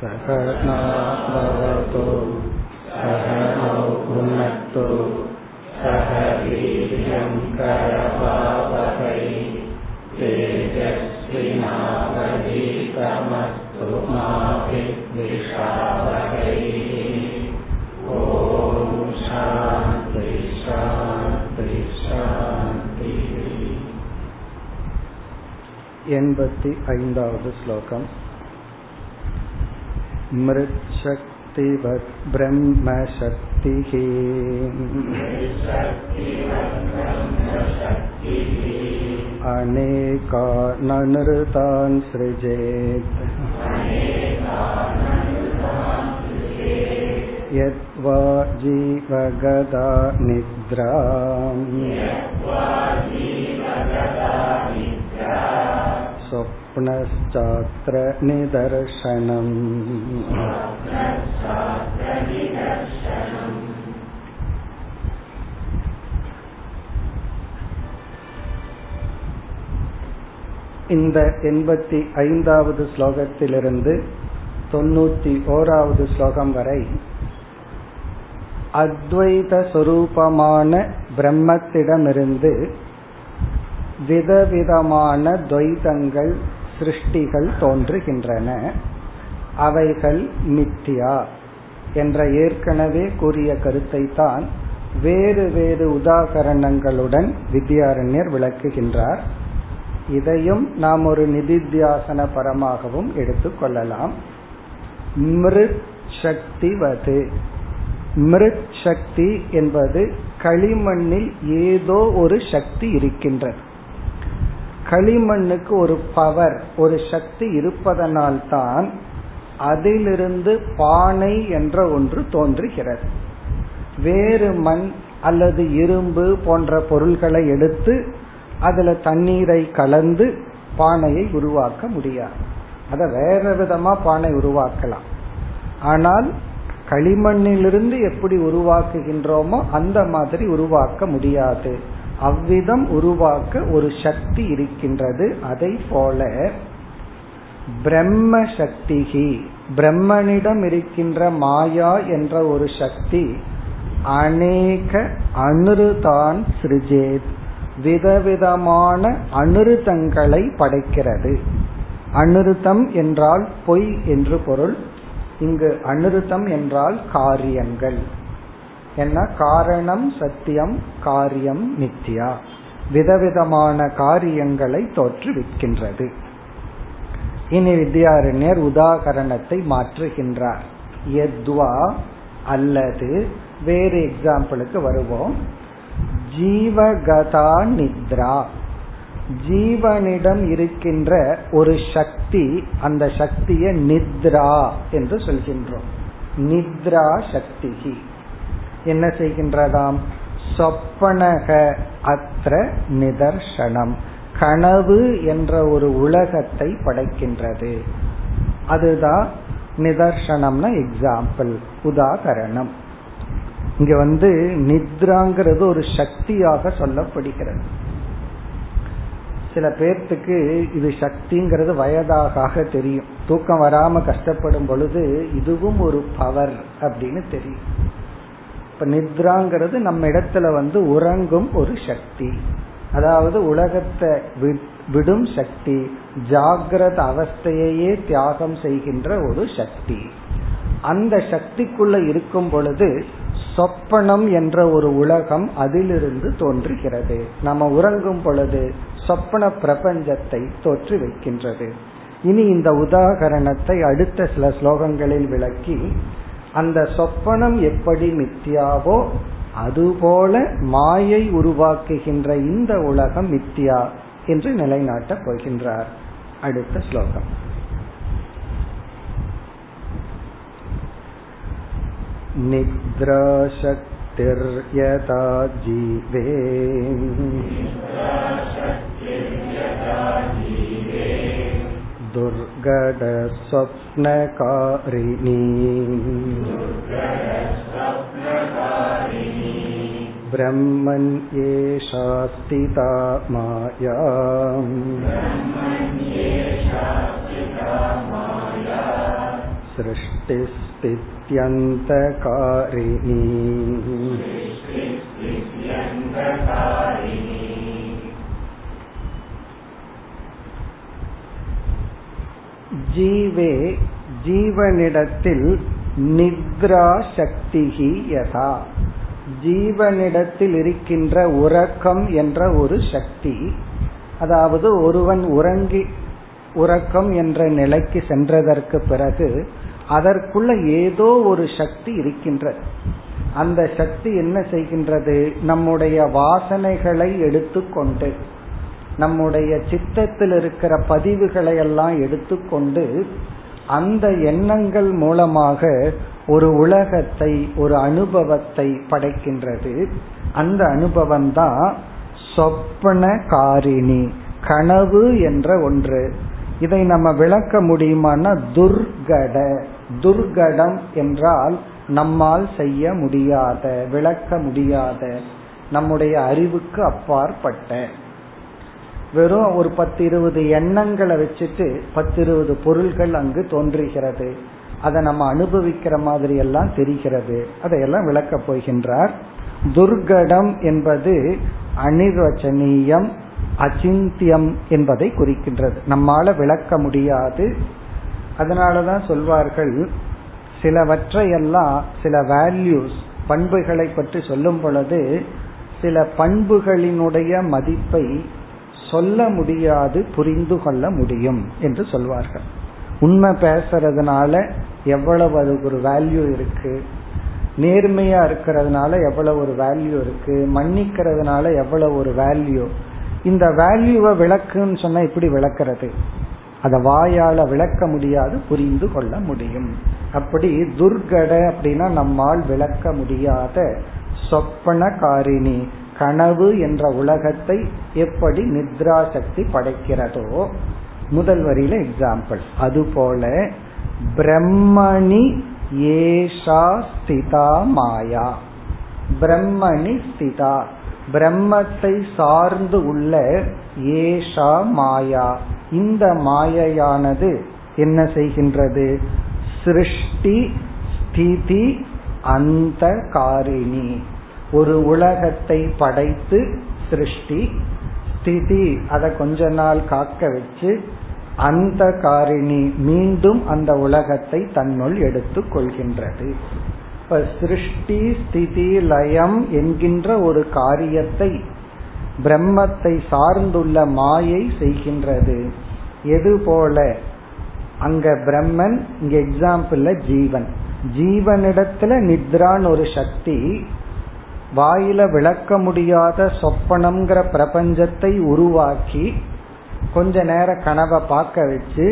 சகநாவவது சகனௌ புனக்து சக வீர்யம் கரவாவகை தேஜஸ்வினாவதீதமஸ்து மா வித்விஷாவகை. ஓம் சாந்தி சாந்தி சாந்தி. 85வது ஸ்லோகம். மிருத்சக்திவத் பிரம்ம சக்திஹி அநேகான் அனிருதான் ஸ்ருஜேத் யத்வா ஜீவகதா நித்ராம் புனச்சாத்ர நிதர்சனம். இந்த 85வது ஸ்லோகத்திலிருந்து 91வது ஸ்லோகம் வரை அத்வைத சொரூபமான பிரம்மத்திடமிருந்து விதவிதமான துவைதங்கள், சிருஷ்டிகள் தோன்றுகின்றன. அவைகள் மித்தியா என்ற ஏற்கனவே கூறிய கருத்தை தான் வேறு வேறு உதாகரணங்களுடன் வித்யாரண்யர் விளக்குகின்றார். இதையும் நாம் ஒரு நிதித்தியாசன பரமாகவும் எடுத்துக்கொள்ளலாம். மிருத் சக்திவது, மிருத் சக்தி என்பது களிமண்ணில் ஏதோ ஒரு சக்தி இருக்கின்றது. களிமண்ணுக்கு ஒரு பவர், ஒரு சக்தி இருப்பதனால்தான் அதிலிருந்து பானை என்ற ஒன்று தோன்றுகிறது. வேறு மண் அல்லது இரும்பு போன்ற பொருள்களை எடுத்து அதுல தண்ணீரை கலந்து பானையை உருவாக்க முடியாது. அதை வேற விதமா பானை உருவாக்கலாம். ஆனால் களிமண்ணிலிருந்து எப்படி உருவாக்குகின்றோமோ அந்த மாதிரி உருவாக்க முடியாது. அவ்விதம் உருவாக்க ஒரு சக்தி இருக்கின்றது. அதை போல பிரம்ம சக்திகி, பிரம்மனிடம் இருக்கின்ற மாயா என்ற ஒரு சக்தி அநேக அனுருதான் சிருஜேத், விதவிதமான அனுருதங்களை படைக்கிறது. அனுருதம் என்றால் பொய் என்று பொருள். இங்கு அனுருதம் என்றால் காரியங்கள். என்ன காரணம் சத்தியம், காரியம் மித்யா. விதவிதமான காரியங்களை தோற்றுவிக்கின்றது. இனி வித்யாரண்யர் உதாகரணத்தை மாற்றுகின்றார். யத்வா அல்லது வேறு எக்ஸாம்பிளுக்கு வருவோம். ஜீவகதா நித்ரா, ஜீவனிடம் இருக்கின்ற ஒரு சக்தி, அந்த சக்தியை நித்ரா என்று சொல்கின்றோம். நித்ரா சக்திகி என்ன செய்கின்றதாம்? சொப்பனக அத்ர நிதர்சனம், கனவு என்ற ஒரு உலகத்தை படைக்கின்றது. அதுதான் நிதர்சனம்னா எக்ஸாம்பிள், உதாகரணம். இங்க நித்ராங்கிறது ஒரு சக்தியாக சொல்லப்படுகிறது. சில பேர்த்துக்கு இது சக்திங்கிறது வயதாக தெரியும். தூக்கம் வராம கஷ்டப்படும் பொழுது இதுவும் ஒரு பவர் அப்படின்னு தெரியும். இப்ப நித்ராங்கிறது நம்ம இடத்துல உறங்கும் ஒரு சக்தி, அதாவது உலகத்தை விடும் சக்தி, ஜாகிரத அவஸ்தையே தியாகம் செய்கின்ற ஒரு சக்தி. அந்த சக்திக்குள்ள இருக்கும் பொழுது சொப்பனம் என்ற ஒரு உலகம் அதிலிருந்து தோன்றுகிறது. நம்ம உறங்கும் பொழுது சொப்பன பிரபஞ்சத்தை தோற்று வைக்கின்றது. இனி இந்த உதாகரணத்தை அடுத்த சில ஸ்லோகங்களில் விளக்கி, அந்த சொப்பனம் எப்படி மித்தியாவோ அதுபோல மாயை உருவாக்குகின்ற இந்த உலகம் மித்தியா என்று நிலைநாட்டப் போகின்றார். அடுத்த ஸ்லோகம். நித்ரா சக்திர் யதா ஜீவே துர்கட ஸ்வப்னகாரிணி பிரம்மன் ஏஷா ஸ்திதா மாயா சிருஷ்டிஸ்தித்யந்தகாரிணி ஜீவே ஜீவனிடத்தில் நித்ரா சக்திஹி யதா, ஜீவனிடத்தில் இருக்கின்ற உறக்கம் என்ற ஒரு சக்தி, அதாவது ஒருவன் உறங்கி உறக்கம் என்ற நிலைக்கு சென்றதற்கு பிறகு அதற்குள்ள ஏதோ ஒரு சக்தி இருக்கின்றது. அந்த சக்தி என்ன செய்கின்றது? நம்முடைய வாசனைகளை எடுத்துக்கொண்டு, நம்முடைய சித்தத்தில் இருக்கிற பதிவுகளை எல்லாம் எடுத்துக்கொண்டு அந்த எண்ணங்கள் மூலமாக ஒரு உலகத்தை, ஒரு அனுபவத்தை படைக்கின்றது. அந்த அனுபவம்தான் சொப்பன காரிணி, கனவு என்ற ஒன்று. இதை நம்ம விளக்க முடியுமான்னா துர்கட, துர்கடம் என்றால் நம்மால் செய்ய முடியாத, விளக்க முடியாத, நம்முடைய அறிவுக்கு அப்பாற்பட்ட. வெறும் ஒரு 10-20 எண்ணங்களை வச்சுட்டு 10-20 பொருள்கள் அங்கு தோன்றுகிறது, அதை நம்ம அனுபவிக்கிற மாதிரி எல்லாம் தெரிகிறது. அதையெல்லாம் விளக்க போகின்றார். துர்கடம் என்பது அனிர்வச்சனீயம், அச்சிந்தியம் என்பதை குறிக்கின்றது, நம்மால விளக்க முடியாது. அதனாலதான் சொல்வார்கள், சிலவற்றையெல்லாம் சில வேல்யூஸ், பண்புகளை பற்றி சொல்லும் பொழுது சில பண்புகளினுடைய மதிப்பை சொல்ல முடியாது, புரிந்து கொள்ள முடியும் என்று சொல்வார்கள். உண்மை பேசுறதுனால எவ்வளவு அதுக்கு ஒரு வேல்யூ இருக்கு, நேர்மையா இருக்கிறதுனால எவ்வளவு ஒரு வேல்யூ இருக்கு, மன்னிக்கிறதுனால எவ்வளவு ஒரு வேல்யூ. இந்த வேல்யூவை விளக்குன்னு சொன்னா இப்படி விளக்கிறது, அதை வாயால விளக்க முடியாது, புரிந்து கொள்ள முடியும். அப்படி துர்கட அப்படின்னா நம்மால் விளக்க முடியாத சொப்பன காரிணி, கனவு என்ற உலகத்தை எப்படி நித்ரா சக்தி படைக்கிறதோ. முதல் வரியில எக்ஸாம்பிள், அதுபோல பிரம்மணி ஏஷா ஸ்திதா மாயா, பிரம்மணி ஸ்திதா, பிரம்மத்தை சார்ந்து உள்ள ஏஷா மாயா, இந்த மாயையானது என்ன செய்கின்றது? சிருஷ்டி ஸ்திதி அந்த காரிணி, ஒரு உலகத்தை படைத்து சிருஷ்டி, ஸ்திதி அதை கொஞ்ச நாள் காக்க வச்சு, அந்த காரிணி மீண்டும் அந்த உலகத்தை தன்னுள் எடுத்து கொள்கின்றது. இப்ப சிருஷ்டி ஸ்திதி லயம் என்கின்ற ஒரு காரியத்தை பிரம்மத்தை சார்ந்துள்ள மாயை செய்கின்றது. எதுபோல அங்க பிரம்மன், இங்க எக்ஸாம்பிள்ல ஜீவன், ஜீவனிடத்துல நித்ரான் ஒரு சக்தி, வாயில விளக்க முடியாத சொப்பனம்ங்கிற பிரபஞ்சத்தை உருவாக்கி கொஞ்ச நேரம் கனவை பார்க்க வச்சு,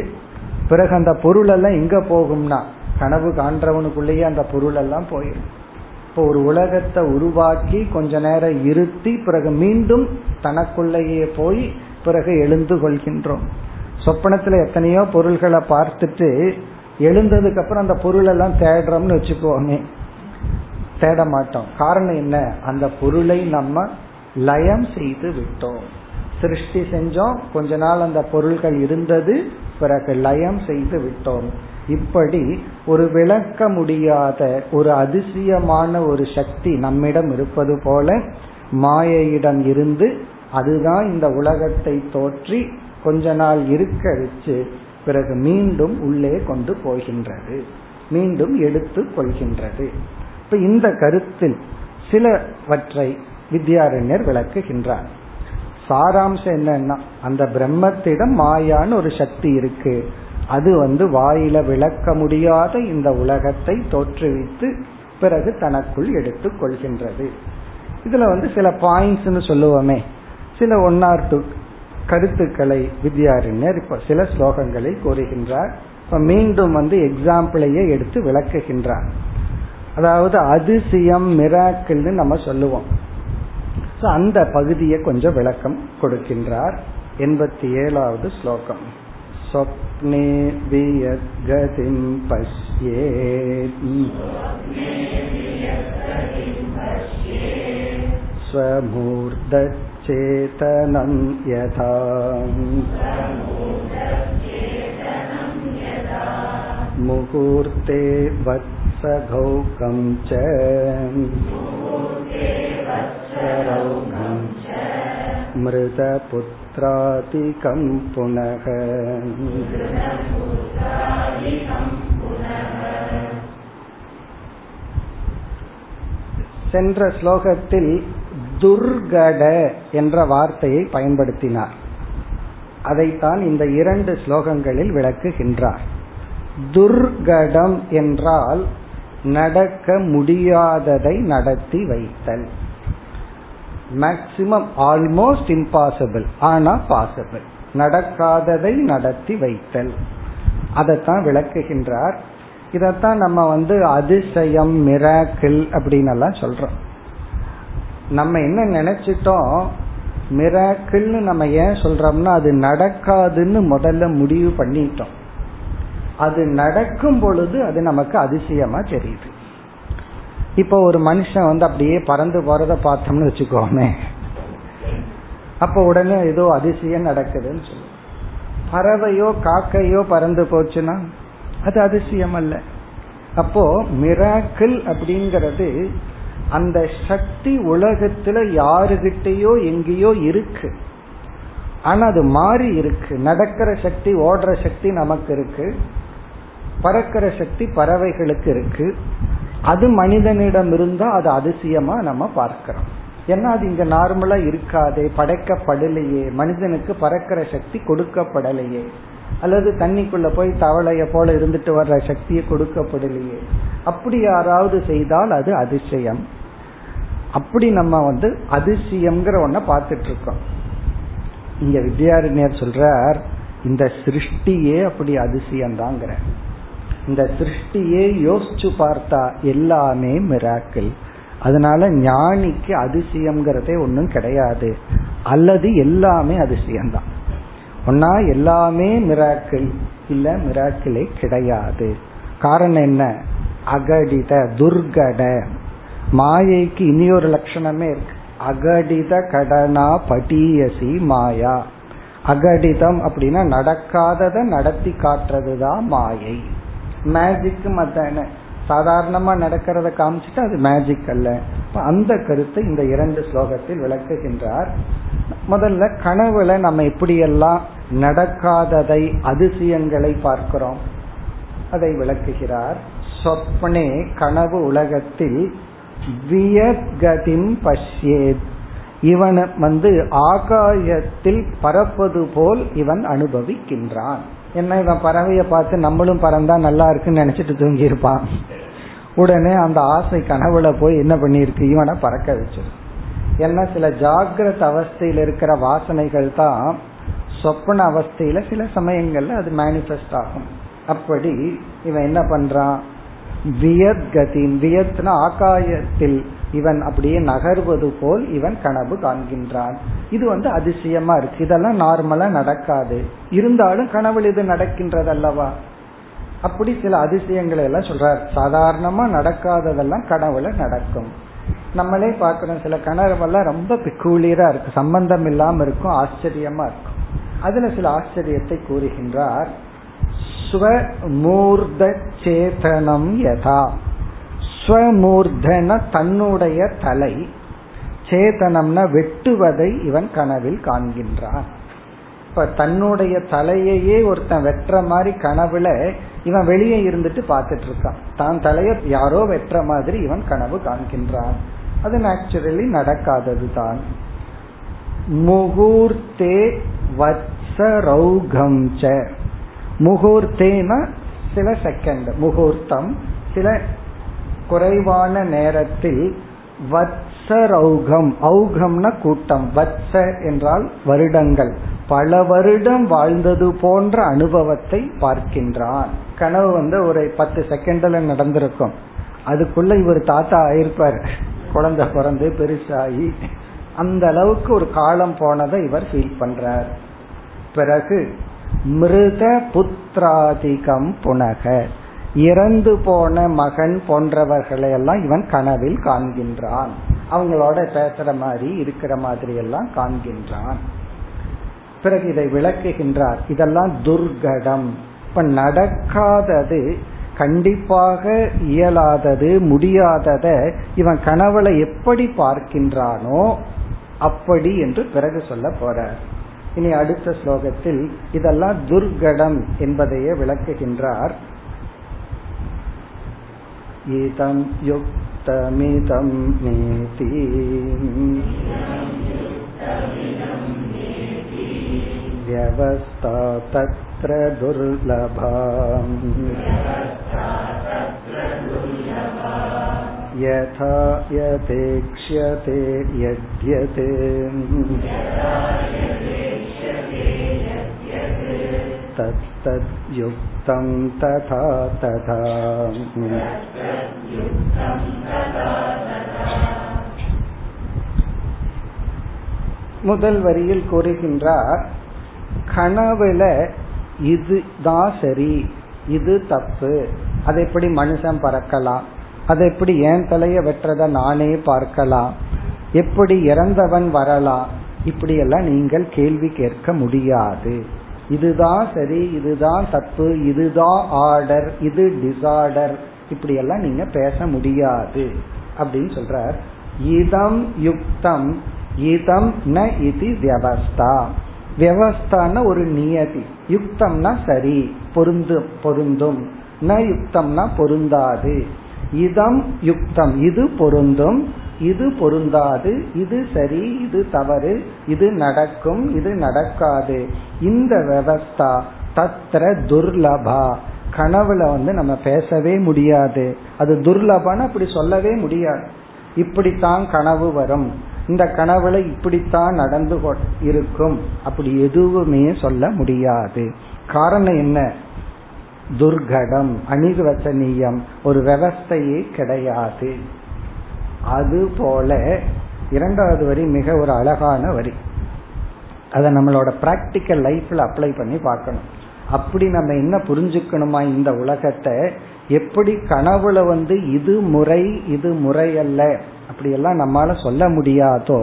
பிறகு அந்த பொருள் எல்லாம் எங்க போகும்னா கனவு காண்றவனுக்குள்ளேயே அந்த பொருள் எல்லாம் போயிடும். இப்போ ஒரு உலகத்தை உருவாக்கி கொஞ்ச நேரம் இருத்தி பிறகு மீண்டும் தனக்குள்ளேயே போய் பிறகு எழுந்து கொள்கின்றோம். சொப்பனத்துல எத்தனையோ பொருள்களை பார்த்துட்டு எழுந்ததுக்கு அப்புறம் அந்த பொருள் எல்லாம் தேடுறோம்னு வச்சுக்கோமே, தேட மாட்டோம். காரணம் என்ன? அந்த பொருளை நம்ம லயம் செய்து விட்டோம். சிருஷ்டி செஞ்சோம், கொஞ்ச நாள் அந்த பொருள்கள் இருந்தது, பிறகு லயம் செய்து விட்டோம். இப்படி ஒரு விளக்க முடியாத ஒரு அதிசயமான ஒரு சக்தி நம்மிடம் இருப்பது போல மாயையிடம் இருந்து அதுதான் இந்த உலகத்தை தோற்றி கொஞ்ச நாள் இருக்க வச்சு பிறகு மீண்டும் உள்ளே கொண்டு போகின்றது, மீண்டும் எடுத்து கொள்கின்றது. இப்ப இந்த கருத்தில் சிலவற்றை வித்யாரண்யர் விளக்குகின்றார். சாராம்சம் என்னன்னா, அந்த பிரம்மத்திடம் மாயான்னு ஒரு சக்தி இருக்கு, அது வாயில விளக்க முடியாத இந்த உலகத்தை தோற்றுவித்து பிறகு தனக்குள் எடுத்து கொள்கின்றது. இதுல சில பாயிண்ட்ஸ்னு சொல்லுவோமே, சில 1 or 2 கருத்துக்களை வித்யாரண்யர் இப்ப சில ஸ்லோகங்களை கூறுகின்றார். இப்ப மீண்டும் எக்ஸாம்பிளையே எடுத்து விளக்குகின்றார். அதாவது அதிசயம், மிராக்கிள்னு நம்ம சொல்லுவோம். அந்த பகுதியை கொஞ்சம் விளக்கம் கொடுக்கின்றார். 87வது ஸ்லோகம், ஸ்வப்னே வியத்கதிம் பஷ்யேத் ஸ்வமூர்தச்சேதனம் யதா முகூர்த்தே வத்சகௌகம் ச மிருதபுத்ராதிகம் புனக. சென்ற ஸ்லோகத்தில் துர்கட என்ற வார்த்தையை பயன்படுத்தினார். அதைத்தான் இந்த இரண்டு ஸ்லோகங்களில் விளக்குகின்றார். துர்கடம் என்றால் நடக்க முடியாததை நடத்தி வைத்தல். மேக்சிமம், ஆல்மோஸ்ட் இம்பாசிபிள், ஆனா பாசிபிள். நடக்காததை நடத்தி வைத்தல், அதைத்தான் விளக்குகின்றார். இதத்தான் நம்ம அதிசயம், மிராக்கிள் அப்படின்னு எல்லாம் சொல்றோம். நம்ம என்ன நினைச்சிட்டோம், மிராக்கிள்னு நம்ம ஏன் சொல்றோம்னா, அது நடக்காதுன்னு முதல்ல முடிவு பண்ணிட்டோம். அது நடக்கும் பொழுது அது நமக்கு அதிசயமா தெரியுது. இப்போ ஒரு மனுஷன் அப்படியே பறந்து போறத பார்த்தோம்னு வச்சுக்கோமே, அப்ப உடனே ஏதோ அதிசயம் நடக்குதுன்னு சொல்லுவோம். பறவையோ காக்கையோ பறந்து போச்சுன்னா அது அதிசயம் அல்ல. அப்போ மிராக்கிள் அப்படிங்கிறது அந்த சக்தி உலகத்துல யாருகிட்டயோ எங்கேயோ இருக்கு, ஆனா அது மாறி இருக்கு. நடக்கிற சக்தி ஓடுற சக்தி நமக்கு இருக்கு, பறக்கிற சக்தி பறவைகளுக்கு இருக்கு. அது மனிதனிடம் இருந்தா அது அதிசயமா நம்ம பார்க்கிறோம். ஏன்னா அது இங்க நார்மலா இருக்காதே, படைக்கப்படலையே, மனிதனுக்கு பறக்கிற சக்தி கொடுக்கப்படலையே, அல்லது தண்ணிக்குள்ள போய் தவளைய போல இருந்துட்டு வர்ற சக்தியை கொடுக்கப்படலையே. அப்படி யாராவது செய்தால் அது அதிசயம். அப்படி நம்ம அதிசயம்ங்கிற ஒன்ன பார்த்துட்டு இருக்கோம். இங்க வித்யாரண்யர் சொல்றார், இந்த சிருஷ்டியே அப்படி அதிசயம்தாங்கிற. இந்த சிருஷ்டியே யோசிச்சு பார்த்தா எல்லாமே மிராக்கிள். அதனால ஞானிக்கு அதிசயம்ங்கிறதே ஒன்றும் கிடையாது, அல்லது எல்லாமே அதிசயம்தான். ஒன்னா எல்லாமே மிராக்கிள், இல்ல மிராக்கிளே கிடையாது. காரணம் என்ன, அகடித துர்கட. மாயைக்கு இனியொரு லட்சணமே இருக்கு, அகடித கடனா பட்டியசி மாயா. அகடிதம் அப்படின்னா நடக்காததை நடத்தி காட்டுறதுதான் மாயை. மேஜிக்கும் அதான, சாதாரணமா நடக்கிறத காமிச்சுட்டு அது மேஜிக் அல்ல. அந்த கருத்தை இந்த இரண்டு ஸ்லோகத்தில் விளக்குகின்றார். முதல்ல கனவுல நம்ம எப்படியெல்லாம் நடக்காததை அதிசயங்களை பார்க்கிறோம், அதை விளக்குகிறார். சொப்னே கனவு உலகத்தில் வியத்கதிம் பஷ்யேத், இவன் ஆகாயத்தில் பறப்பது போல் இவன் அனுபவிக்கின்றான். என்ன, இவன் பறவைய பார்த்து நம்மளும் பறந்தா நல்லா இருக்குன்னு நினைச்சிட்டு தூங்கி இருப்பான். உடனே அந்த ஆசை கனவுல போய் என்ன பண்ணிருக்கு, இவனை பறக்க வச்சிருக்கு. ஏன்னா சில ஜாகிரத அவஸ்தையில இருக்கிற வாசனைகள் தான் சொப்பன அவஸ்தையில சில சமயங்கள்ல அது மேனிஃபெஸ்ட் ஆகும். அப்படி இவன் என்ன பண்றான், வியத்கதின், வியத்னா ஆகாயத்தில் இவன் அப்படியே நகர்வது போல் இவன் கனவு காண்கின்றான். இது அதிசயமா இருக்கு. இதெல்லாம் நார்மலா நடக்காது, இருந்தாலும் கனவுல இது நடக்கின்றது அல்லவா. அப்படி சில அதிசயங்களை எல்லாம் சொல்றார். சாதாரணமா நடக்காததெல்லாம் கனவுல நடக்கும். நம்மளே பார்க்கணும், சில கனவுலாம் ரொம்ப பெக்கூலியரா இருக்கு, சம்பந்தம் இல்லாம இருக்கும், ஆச்சரியமா இருக்கும். அதுல சில ஆச்சரியத்தை கூறுகின்றார். ஸ்வமூர்த சேதனம் யதா, ஸ்வமூர்தன தன்னுடைய தலை, சேதனம்னா வெட்டுவதை இவன் கனவில் காண்கின்றான். இப்ப தன்னுடைய தலையையே ஒருத்தன் வெட்டுற மாதிரி கனவுல இவன் வெளியே இருந்துட்டு பார்த்துட்டு இருக்கான். தான் தலைய யாரோ வெட்டுற மாதிரி இவன் கனவு காண்கின்றான். அது நேச்சுரலி நடக்காதது தான். முகூர்த்தே வத்சரௌகம் ச, முகூர்த்தேனா சில செகண்ட், முகூர்த்தம் சில குறைவான நேரத்தில், வத்சரௌகம், ஔகம்னா கூட்டம், வத்ச என்றால் வருடங்கள், பல வருடம் வாழ்ந்தது போன்ற அனுபவத்தை பார்க்கின்றான். கனவு ஒரு 10 செகண்ட்ல நடந்திருக்கும், அதுக்குள்ள இவர் தாத்தா ஆயிருப்பார், குழந்தை பிறந்து பெருசாகி அந்த அளவுக்கு ஒரு காலம் போனதை இவர் ஃபீல் பண்றார். பிறகு மிருத புத்திராதிகம் புனக, இறந்து போன மகன் போன்றவர்களை எல்லாம் இவன் கனவில் காண்கின்றான். அவங்களோட பேசுற மாதிரி இருக்கிற மாதிரி எல்லாம் காண்கின்றான். பிறகு இதை விளக்குகின்றார். இதெல்லாம் துர்கடம், இப்ப நடக்காதது, கண்டிப்பாக இயலாதது, முடியாதத இவன் கனவுல எப்படி பார்க்கின்றானோ அப்படி என்று பிறகு சொல்ல போறார். இனி அடுத்த ஸ்லோகத்தில் இதெல்லாம் துர்கடம் என்பதையே விளக்குகின்றார். இதம் யுக்தமிதம் நேதி வ்யவஸ்தா தத்ர துர்லபாம் யதா யதேக்ஷ்யதே யத்யதே. முதல் வரியில் கூறுகின்றார், கனவுல இதுதான் சரி, இது தப்பு, அது எப்படி மனுஷன் பறக்கலாம், அது எப்படி ஏன் தலைய வெற்றத நானே பார்க்கலாம், எப்படி இறந்தவன் வரலாம், இப்படியெல்லாம் நீங்கள் கேள்வி கேட்க முடியாது. இதுதான் சரி, இதுதான் தப்பு, இதுதான் ஆர்டர், இது டிசார்டர், இப்படி எல்லாம் நீங்க பேச முடியாது அப்படின்னு சொல்றார். இதம் யுக்தம், இதம் ந இதி வியவஸ்தா, வியவஸ்தான ஒரு நியதி, யுக்தம்னா சரி பொருந்தும் பொருந்தும், ந யுக்தம்னா பொருந்தாது. இதம் யுக்தம், இது பொருந்தும், இது பொருந்தாது, இது சரி, இது தவறு, இது நடக்கும், இது நடக்காது, இந்த வியவஸ்தா தத்ர துர்லபா, கனவுல நம்ம பேசவே முடியாது, அது துர்லபான்னு அப்படி சொல்லவே முடியாது. இப்படித்தான் கனவு வரும், இந்த கனவுல இப்படித்தான் நடந்து இருக்கும், அப்படி எதுவுமே சொல்ல முடியாது. காரணம் என்ன? துர்கடம் அனிர்வச்சனீயம், ஒரு வியவஸ்தையே கிடையாது. அதுபோல இரண்டாவது வரி மிக ஒரு அழகான வரி, அதை நம்மளோட பிராக்டிக்கல் லைஃப்ல அப்ளை பண்ணி பார்க்கணும். அப்படி நம்ம என்ன புரிஞ்சுக்கணுமா, இந்த உலகத்தை எப்படி கனவுல இது முறை இது முறையல்ல அப்படியெல்லாம் நம்மால சொல்ல முடியாதோ,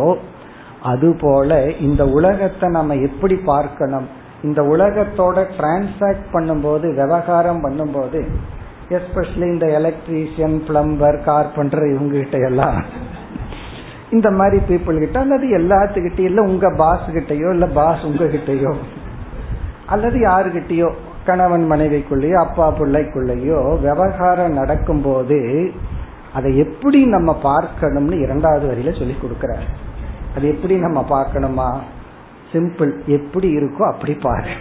அதுபோல இந்த உலகத்தை நம்ம எப்படி பார்க்கணும். இந்த உலகத்தோட டிரான்சாக்ட் பண்ணும்போது, விவகாரம் பண்ணும்போது, எஸ்பெஷலி இந்த எலக்ட்ரீஷியன், பிளம்பர், கார்பெண்டர், இவங்க கிட்ட எல்லாம், இந்த மாதிரி பீப்புள் கிட்ட அல்லது எல்லாத்துக்கிட்டே, இல்ல உங்க பாஸ் கிட்டயோ, இல்ல பாஸ் உங்ககிட்டயோ, அல்லது யாருகிட்டயோ, கணவன் மனைவிக்குள்ளேயோ, அப்பா பிள்ளைக்குள்ளேயோ விவகாரம் நடக்கும் போது அதை எப்படி நம்ம பார்க்கணும்னு இரண்டாவது வரியில சொல்லி கொடுக்கிறார். அது எப்படி நம்ம பார்க்கணுமா? சிம்பிள், எப்படி இருக்கோ அப்படி பாரு,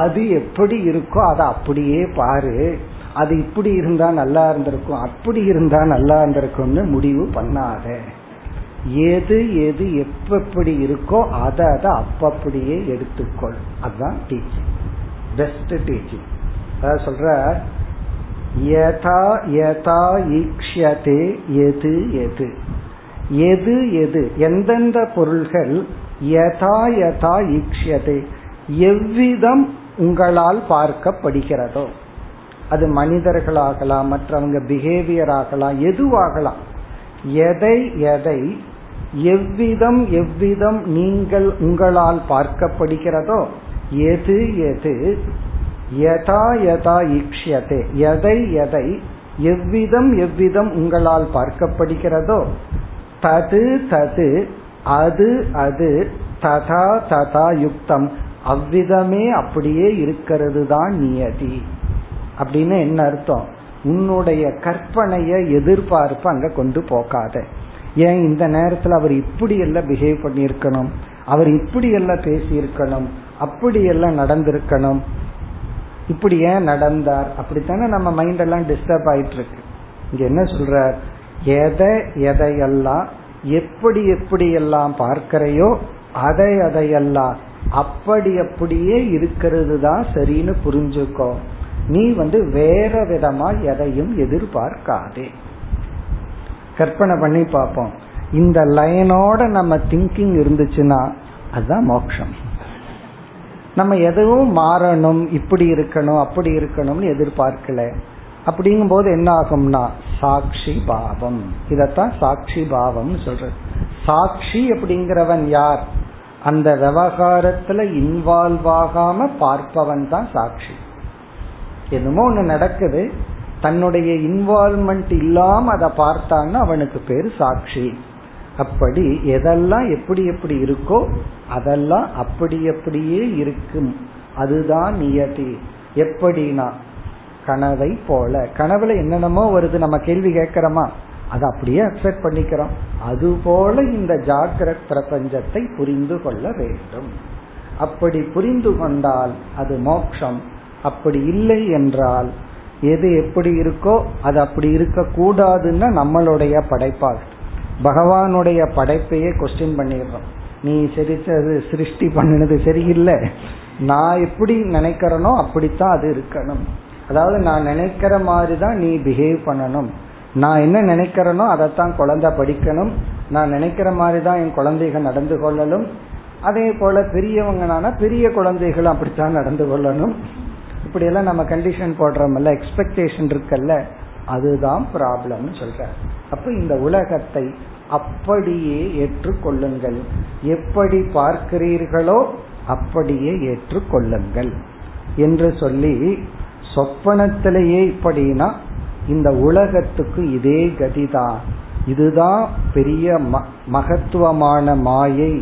அது எப்படி இருக்கோ அதை அப்படியே பாரு, அது இப்படி இருந்தா நல்லா இருந்திருக்கும், அப்படி இருந்தா நல்லா இருந்திருக்கும்னு முடிவு பண்ணாத, எது எது எப்படி இருக்கோ அதை அதை அப்படியே எடுத்துக்கொள். அதுதான் டீச்சிங், பெஸ்ட் டீச்சிங். அதான் சொல்ற, யதா யதா ஈக்ஷ்யதே எது எது, எது எது எந்தெந்த பொருள்கள், யதா யதா ஈக்ஷ்யதே எவ்விதம் உங்களால் பார்க்கப்படுகிறதோ, அது மனிதர்களாகலாம், மற்றவங்க பிஹேவியர் ஆகலாம், எதுவாகலாம், எதை எதை எவ்விதம் எவ்விதம் நீங்கள் உங்களால் பார்க்கப்படுகிறதோ, எது எது யதா யதா ஈக்ஷ்யதே எதை எதை எவ்விதம் எவ்விதம் உங்களால் பார்க்கப்படுகிறதோ, தது தது அது அது ததா ததா யுக்தம் அவ்விதமே அப்படியே இருக்கிறது தான் நியதி. அப்படின்னு என்ன அர்த்தம்? உன்னுடைய கற்பனைய எதிர்பார்ப்பு அங்க கொண்டு போகாத. ஏன் இந்த நேரத்துல அவர் இப்படி எல்லாம் பிஹேவ் பண்ணியிருக்கணும், அவர் இப்படி எல்லாம் பேசியிருக்கணும், அப்படி எல்லாம் நடந்திருக்கணும், இப்படி ஏன் நடந்தார், அப்படித்தானே நம்ம மைண்ட் எல்லாம் டிஸ்டர்ப் ஆயிட்டு இருக்கு. இங்க என்ன சொல்ற, எதை எதையெல்லாம் எப்படி எப்படி எல்லாம் பார்க்கிறையோ அதை அதையெல்லாம் அப்படி அப்படியே இருக்கிறது தான் சரின்னு புரிஞ்சுக்கோ. நீ வேற விதமா எதையும் எதிர்பார்க்காதே. கற்பனை பண்ணி பார்ப்போம், இந்த லைனோட நம்ம திங்கிங் இருந்துச்சுன்னா அதுதான் மோட்சம். நம்ம எதுவும் மாறணும், இப்படி இருக்கணும் அப்படி இருக்கணும்னு எதிர்பார்க்கல. அப்படிங்கும் போது என்ன ஆகும்னா சாட்சி பாவம். இதத்தான் சாட்சி பாவம்னு சொல்றது. சாட்சி அப்படிங்கிறவன் யார்? அந்த விவகாரத்துல இன்வால்வ் ஆகாம பார்ப்பவன் தான் சாட்சி. என்னமோ ஒண்ணு நடக்குது, தன்னுடைய இன்வால்வ்மெண்ட் இல்லாம அதை பார்த்தான்னு அவனுக்கு பேரு சாட்சி. அப்படி எதெல்லாம் எப்படி எப்படி இருக்கோ அதெல்லாம் அப்படி அப்படியே இருக்கும், அதுதான் நியதி. எப்படின்னா கனவை போல, கனவுல என்னென்னமோ வருது, நம்ம கேள்வி கேட்கிறோமா, அதை அப்படியே அக்செப்ட் பண்ணிக்கிறோம். அதுபோல இந்த ஜாகிரத் பிரபஞ்சத்தை புரிந்து கொள்ள வேண்டும். அப்படி புரிந்து கொண்டால் அது மோட்சம். அப்படி இல்லை என்றால் எது எப்படி இருக்கோ அது அப்படி இருக்க கூடாதுன்னா நம்மளுடைய படைப்பால் பகவானுடைய படைப்பையே கொஸ்டின் பண்ணிடுறோம். நீ சிரிச்சது சிருஷ்டி பண்ணினது சரியில்லை, நான் எப்படி நினைக்கிறனோ அப்படித்தான் அது இருக்கணும். அதாவது நான் நினைக்கிற மாதிரி தான் நீ பிஹேவ் பண்ணணும். நான் என்ன நினைக்கிறேனோ அதைத்தான் குழந்தை படிக்கணும், நான் நினைக்கிற மாதிரி தான் என் குழந்தைகள் நடந்து கொள்ளணும். அதே போல பெரியவங்கனா பெரிய குழந்தைகள் அப்படித்தான் நடந்து கொள்ளணும். இப்படியெல்லாம் நம்ம கண்டிஷன் போடுறோம்ல, எக்ஸ்பெக்டேஷன் இருக்கல்ல, அதுதான் ப்ராப்ளம்னு சொல்ற. அப்ப இந்த உலகத்தை அப்படியே ஏற்றுக்கொள்ளுங்கள். எப்படி பார்க்கிறீர்களோ அப்படியே ஏற்றுக்கொள்ளுங்கள் என்று சொல்லி, சொப்பனத்திலேயே இப்படின்னா இந்த உலகத்துக்கு இதே கதிதான், இதுதான் பெரிய மகத்துவமான மாயை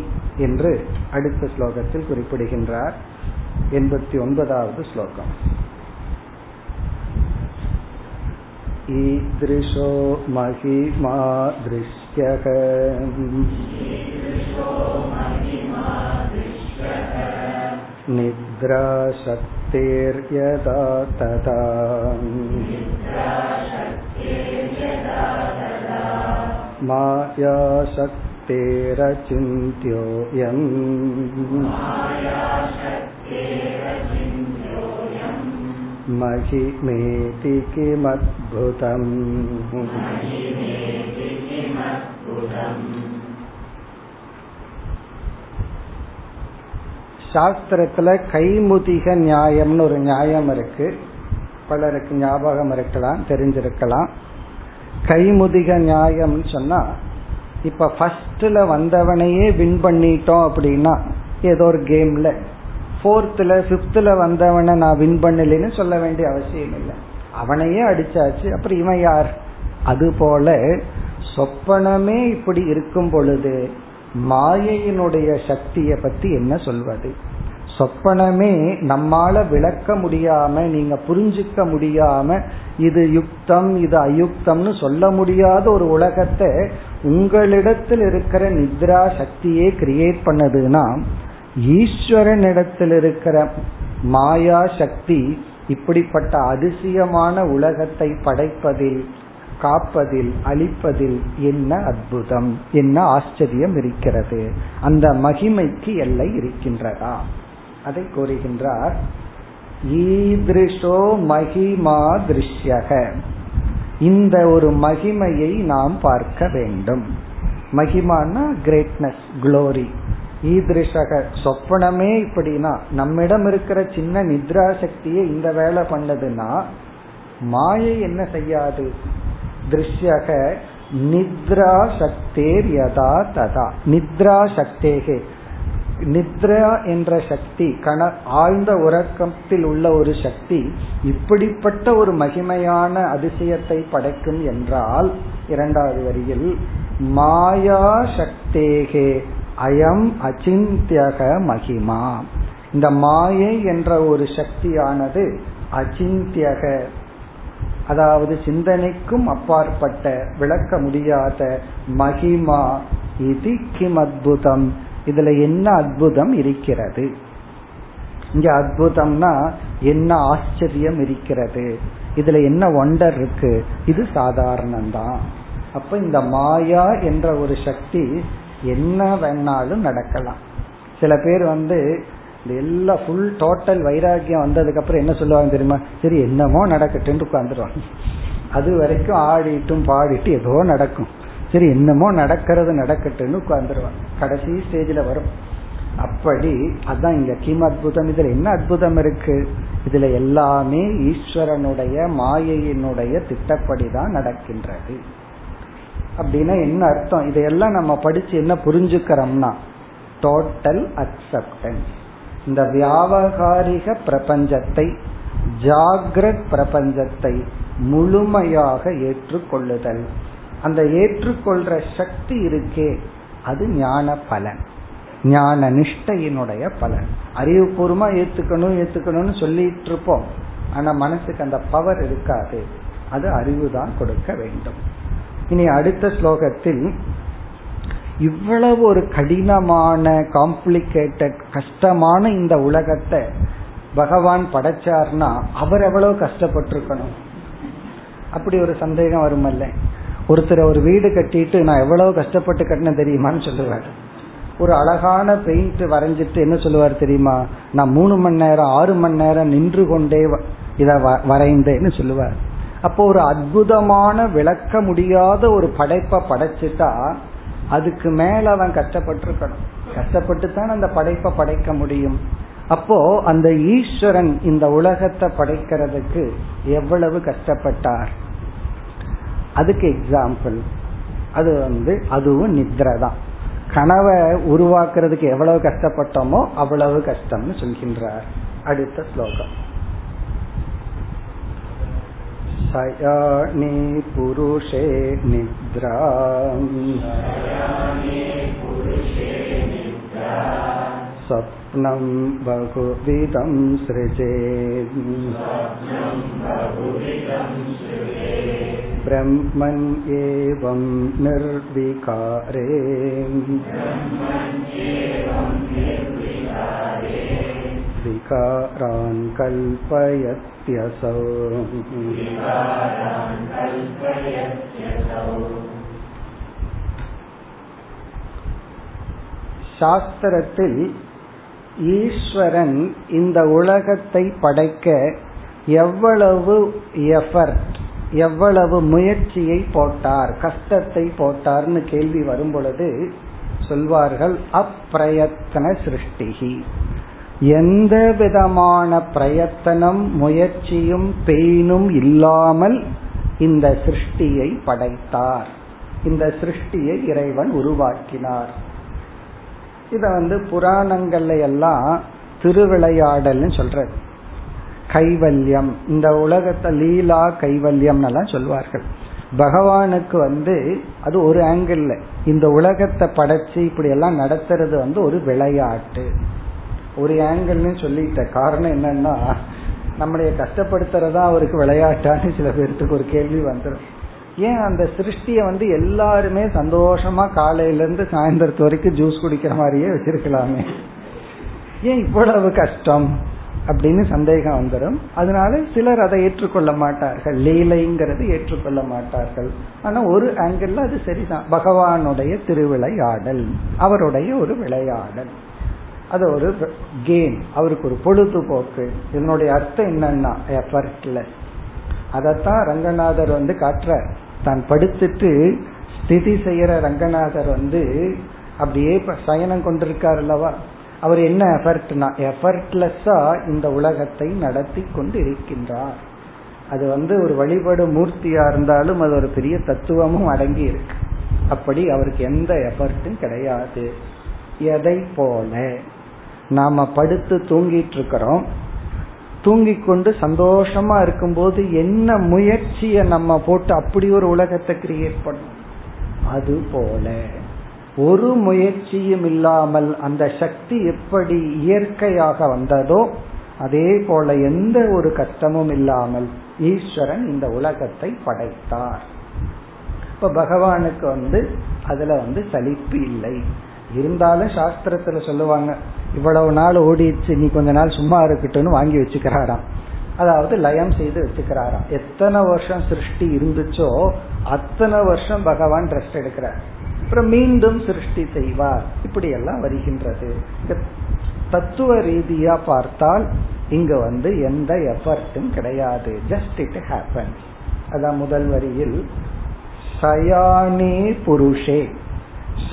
என்று அடுத்த ஸ்லோகத்தில் குறிப்பிடுகின்றார். 89வது ஸ்லோகம். ஈத்ருஷோ மஹிமா த்ருஷ்யகம் நித்ரா சக்திர்யதா ததா மாயா சக்திரசிந்த்யோயம் மஹிமேதி கிமத்புதம். சாஸ்திரத்துல கைமுதிக நியாயம்னு ஒரு நியாயம் இருக்கு, பலருக்கு ஞாபகம் இருக்கலாம், தெரிஞ்சிருக்கலாம். கைமுதிக நியாயம் சொன்னா இப்ப ஃபர்ஸ்ட்ல வந்தவனையே வின் பண்ணிட்டோம் அப்படின்னா ஏதோ ஒரு கேம்ல ஃபோர்த்ல ஃபிப்த்ல வந்தவனை நான் வின் பண்ணலன்னு சொல்ல வேண்டிய அவசியம் இல்லை, அவனையே அடிச்சாச்சு, அப்புறம் இவன் யார்? அதுபோல சொப்பனமே இப்படி இருக்கும் பொழுது மாயையினுடைய சக்தியை பத்தி என்ன சொல்வது? சொப்பனமே நம்மால விளக்க முடியாம, நீங்க புரிஞ்சுக்க முடியாம, இது யுக்தம் இது அயுக்தம்னு சொல்ல முடியாத ஒரு உலகத்தை உங்களிடத்தில் இருக்கிற நித்ரா சக்தியே கிரியேட் பண்ணதுன்னா, ஈஸ்வரன் இடத்தில் இருக்கிற மாயா சக்தி இப்படிப்பட்ட அதிசயமான உலகத்தை படைப்பதில், காப்பதில், அழிப்பதில் என்ன அற்புதம், என்ன ஆச்சரியம் இருக்கிறது? அந்த மகிமைக்கு எல்லை இருக்கின்றதா? அதை கூறுகின்றார். ஈத்ருஷோ மகிமா திருஷ்யக, இந்த ஒரு மகிமையை நாம் பார்க்க வேண்டும். மகிமானா கிரேட்னஸ், குளோரி. ஈத்ருஷக சொப்பனமே இப்படின்னா நம்மிடம் இருக்கிற சின்ன நித்ரா சக்தியை இந்த வேலை பண்ணதுன்னா மாயை என்ன செய்யாது? திருஷ்யக நித்ரா சக்தேர் யதா ததா. நித்ரா சக்தேகே, நித்ரா என்ற சக்தி கண ஆழ்ந்த உறக்கத்தில் உள்ள ஒரு சக்தி இப்படிப்பட்ட ஒரு மகிமையான அதிசயத்தை படைக்கும் என்றால், இரண்டாவது வரியில் மாயா சக்தேகே அயம் அச்சிந்தியக மகிமா. இந்த மாயை என்ற ஒரு சக்தியானது அச்சிந்தியக, அதாவது சிந்தனைக்கும் அப்பாற்பட்ட, விளக்க முடியாத மகிமா. இது கிம் அத்புதம், இதுல என்ன அத்புதம் இருக்கிறது? இங்க அத்புதம்னா என்ன ஆச்சரியம் இருக்கிறது, இதுல என்ன ஒண்டர் இருக்கு? இது சாதாரணம்தான். அப்ப இந்த மாயா என்ற ஒரு சக்தி என்ன வேணாலும் நடக்கலாம். சில பேர் எல்லா ஃபுல் டோட்டல் வைராகியம் வந்ததுக்கு அப்புறம் என்ன சொல்லுவாங்க தெரியுமா? சரி என்னமோ நடக்கட்டுன்னு உட்காந்துருவாங்க. அது வரைக்கும் ஆடிட்டும் பாடிட்டு ஏதோ நடக்கும், சரி என்னமோ நடக்கிறது நடக்கட்டுன்னு உட்காந்துருவாங்க, கடைசி ஸ்டேஜில் வரும். அப்படி அதான் இங்க கிம் அத்புதம், இதுல என்ன அத்புதம் இருக்கு? இதுல எல்லாமே ஈஸ்வரனுடைய மாயையினுடைய திட்டப்படிதான் நடக்கின்றது. அப்படின்னா என்ன அர்த்தம்? இதையெல்லாம் நம்ம படிச்சு என்ன புரிஞ்சுக்கிறோம்னா, டோட்டல் அக்செப்டன்ஸ். இந்த வியாவகாரிக பிரபஞ்சத்தை, ஜாகிரத் பிரபஞ்சத்தை முழுமையாக ஏற்றுக்கொள்ளுதல். அந்த ஏற்றுக்கொள்ற சக்தி இருக்கே, அது ஞான பலன், ஞான நிஷ்டையினுடைய பலன். அறிவுபூர்வமா ஏத்துக்கணும்னு சொல்லிட்டு இருப்போம், ஆனா மனசுக்கு அந்த பவர் இருக்காது. அது அறிவுதான் கொடுக்க வேண்டும். இனி அடுத்த ஸ்லோகத்தில் இவ்வளவு ஒரு கடினமான, காம்ப்ளிகேட்டட், கஷ்டமான இந்த உலகத்தை பகவான் படைச்சார்னா அவர் எவ்வளவு கஷ்டப்பட்டிருக்கணும், அப்படி ஒரு சந்தேகம் வருமல்ல. ஒருத்தர் ஒரு வீடு கட்டிட்டு நான் எவ்வளவு கஷ்டப்பட்டு கட்டின தெரியுமான்னு சொல்லுவார். ஒரு அழகான பெயிண்ட் வரைஞ்சிட்டு என்ன சொல்லுவார் தெரியுமா, நான் 3 மணி நேரம் 6 மணி நேரம் நின்று கொண்டே இதை வரைந்தேன்னு சொல்லுவார். அப்போ ஒரு அற்புதமான, விளக்க முடியாத ஒரு படைப்பை படைச்சிட்டா அதுக்கு மேல அவன் கஷ்டப்பட்டிருக்கணும். கஷ்டப்பட்டு தான் அந்த படைப்பை படைக்க முடியும். அப்போ அந்த ஈஸ்வரன் இந்த உலகத்தை படைக்கிறதுக்கு எவ்வளவு கஷ்டப்பட்டார், அதுக்கு எக்ஸாம்பிள் அது அதுவும் நித்ரை தான். கனவை உருவாக்குறதுக்கு எவ்வளவு கஷ்டப்பட்டோமோ அவ்வளவு கஷ்டம்னு சொல்கின்றார். அடுத்த ஸ்லோகம் சயானி புருஷே நித்ராம் ஸ்வப்னம் பகுவிதம் ஸ்ருஜேத் பிரம்மன் ஏவம் நிர்விகாரே. விகாரான் கல்பயத்யசௌ. சாஸ்திரத்தில் ஈஸ்வரன் இந்த உலகத்தை படைக்க எவ்வளவு எஃபர்ட், எவ்வளவு முயற்சியை போட்டார், கஷ்டத்தை போட்டார்னு கேள்வி வரும் பொழுது சொல்வார்கள் அப்பிரயத்தன சிருஷ்டிகி. எந்த விதமான பிரயத்தனம், முயற்சியும் பெயினும் இல்லாமல் இந்த சிருஷ்டியை படைத்தார், இந்த சிருஷ்டியை இறைவன் உருவாக்கினார். இத புராணங்கள்ல எல்லாம் திருவிளையாடல்னு சொல்றது, கைவல்யம், இந்த உலகத்தை லீலா கைவல்யம் எல்லாம் சொல்வார்கள். பகவானுக்கு அது ஒரு ஆங்கிள், இந்த உலகத்தை படைச்சு இப்படி எல்லாம் நடத்துறது ஒரு விளையாட்டு, ஒரு ஆங்கிள்னு சொல்லிட்ட. காரணம் என்னன்னா, நம்மளைய கஷ்டப்படுத்துறதா அவருக்கு விளையாட்டான்னு சில பேருக்கு ஒரு கேள்வி வந்துடும். ஏன் அந்த சிருஷ்டிய எல்லாருமே சந்தோஷமா காலையில இருந்து சாயந்தரத்து வரைக்கும் ஜூஸ் குடிக்கிற மாதிரியே வச்சிருக்கலாமே, ஏன் இவ்வளவு கஷ்டம் அப்படின்னு சந்தேகம் வந்துடும். அதனால சிலர் அதை ஏற்றுக்கொள்ள மாட்டார்கள், லீலைங்கிறது ஏற்றுக்கொள்ள மாட்டார்கள். ஆனா ஒரு ஆங்கிள் அது சரிதான், பகவானுடைய திருவிளையாடல், அவருடைய ஒரு விளையாடல், அது ஒரு கேம், அவருக்கு ஒரு பொழுதுபோக்கு. இதனுடைய அர்த்தம் என்னன்னா எஃபர்ட்லெஸ். அதத்தான் ரங்கநாதர் காட்டுற, தான் படுத்துட்டு ஸ்திதி செய்யற ரங்கநாதர் அப்படியே சயனம் கொண்டிருக்கார் அல்லவா, அவர் என்ன எஃபர்ட்னா எஃபர்ட்லெஸ்ஸா இந்த உலகத்தை நடத்தி கொண்டு இருக்கின்றார். அது ஒரு வழிபடும் மூர்த்தியா இருந்தாலும் அது ஒரு பெரிய தத்துவமும் அடங்கி இருக்கு. அப்படி அவருக்கு எந்த எஃபர்ட்டும் கிடையாது. எதை போல நாம படுத்து தூங்கிட்டு இருக்கிறோம், தூங்கிக் கொண்டு சந்தோஷமா இருக்கும்போது என்ன முயற்சியை நம்ம போட்டு அப்படி ஒரு உலகத்தை கிரியேட் பண்ணோம், அது போல ஒரு முயற்சியும் இல்லாமல் அந்த சக்தி எப்படி இயற்கையாக வந்ததோ அதே போல எந்த ஒரு கஷ்டமும் இல்லாமல் ஈஸ்வரன் இந்த உலகத்தை படைத்தார். இப்ப பகவானுக்கு அதுல சலிப்பு இல்லை. இருந்தாலும் சாஸ்திரத்துல சொல்லுவாங்க, இவ்வளவு நாள் ஓடிச்சு, நீ கொஞ்ச நாள் சும்மா இருக்கட்டும்னு வாங்கி வச்சுக்கிறாராம், அதாவது லயம் செய்து வச்சுக்கிறாராம். எத்தனை வருஷம் சிருஷ்டி இருந்துச்சோ அத்தனை வருஷம் பகவான் ரெஸ்ட் எடுக்கிறார், அப்புறம் மீண்டும் சிருஷ்டி செய்வார். இப்படி எல்லாம் வருகின்றது. தத்துவ ரீதியா பார்த்தால் இங்க எந்த எஃபர்ட்டும் கிடையாது, ஜஸ்ட் இட் ஹேப்பன்ஸ். அதான் முதல் வரியில் சயானே புருஷே,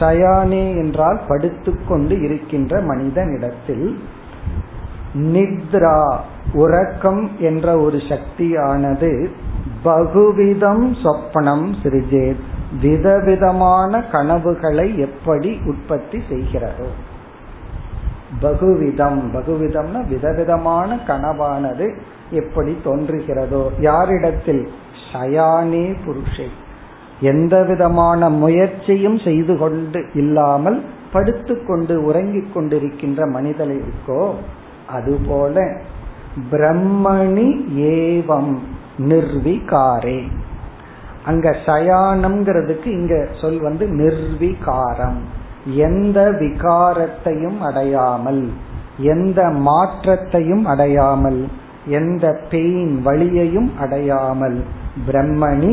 சயானே என்றால் படுத்துக்கொண்டு இருக்கின்ற மனிதனிடத்தில், நித்ரா உறக்கம் என்ற ஒரு சக்தியானது பகுவிதம் சொப்பனம் சிருஜேத், விதவிதமான கனவுகளை எப்படி உற்பத்தி செய்கிறதோ பகுவிதம், பகுவிதம்னா விதவிதமான கனவானது எப்படி தோன்றுகிறதோ, யாரிடத்தில், சயானே புருஷே, எந்த விதமான முயற்சியும் செய்து கொண்டு இல்லாமல் படுத்து கொண்டு உறங்கிக் கொண்டிருக்கின்ற மனிதனை இருக்கோ, அதுபோல பிரம்மணி ஏவம் நிர்விகாரே. அங்க சயானம்ங்கிறதுக்கு இங்க சொல் வந்து நிர்விகாரம், எந்த விகாரத்தையும் அடையாமல், எந்த மாற்றத்தையும் அடையாமல், எந்த பெயின் வலியையும் அடையாமல், பிரம்மணி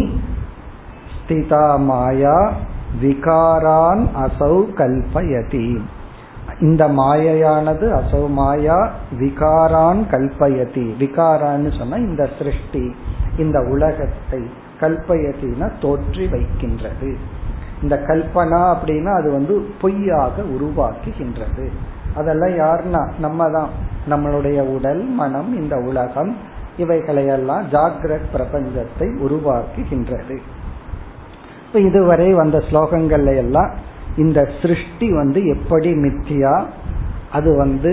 ஸ்திதா மாயா விகாரான் அசௌ கல்பயதி. இந்த மாயையானது அசௌ மாயா விகாரான் கல்பயதி, விகாரான்னு சொன்னா இந்த சிருஷ்டி, இந்த உலகத்தை, கல்பயத்தினா தோற்றி வைக்கின்றது. இந்த கல்பனா அப்படின்னா அது வந்து பொய்யாக உருவாக்குகின்றது. அதெல்லாம் யாருன்னா நம்ம தான், நம்மளுடைய உடல், மனம், இந்த உலகம், இவைகளையெல்லாம் ஜாகிரத் பிரபஞ்சத்தை உருவாக்குகின்றது. இப்ப இதுவரை வந்த ஸ்லோகங்கள்ல எல்லாம் இந்த சிருஷ்டி வந்து எப்படி மித்தியா, அது வந்து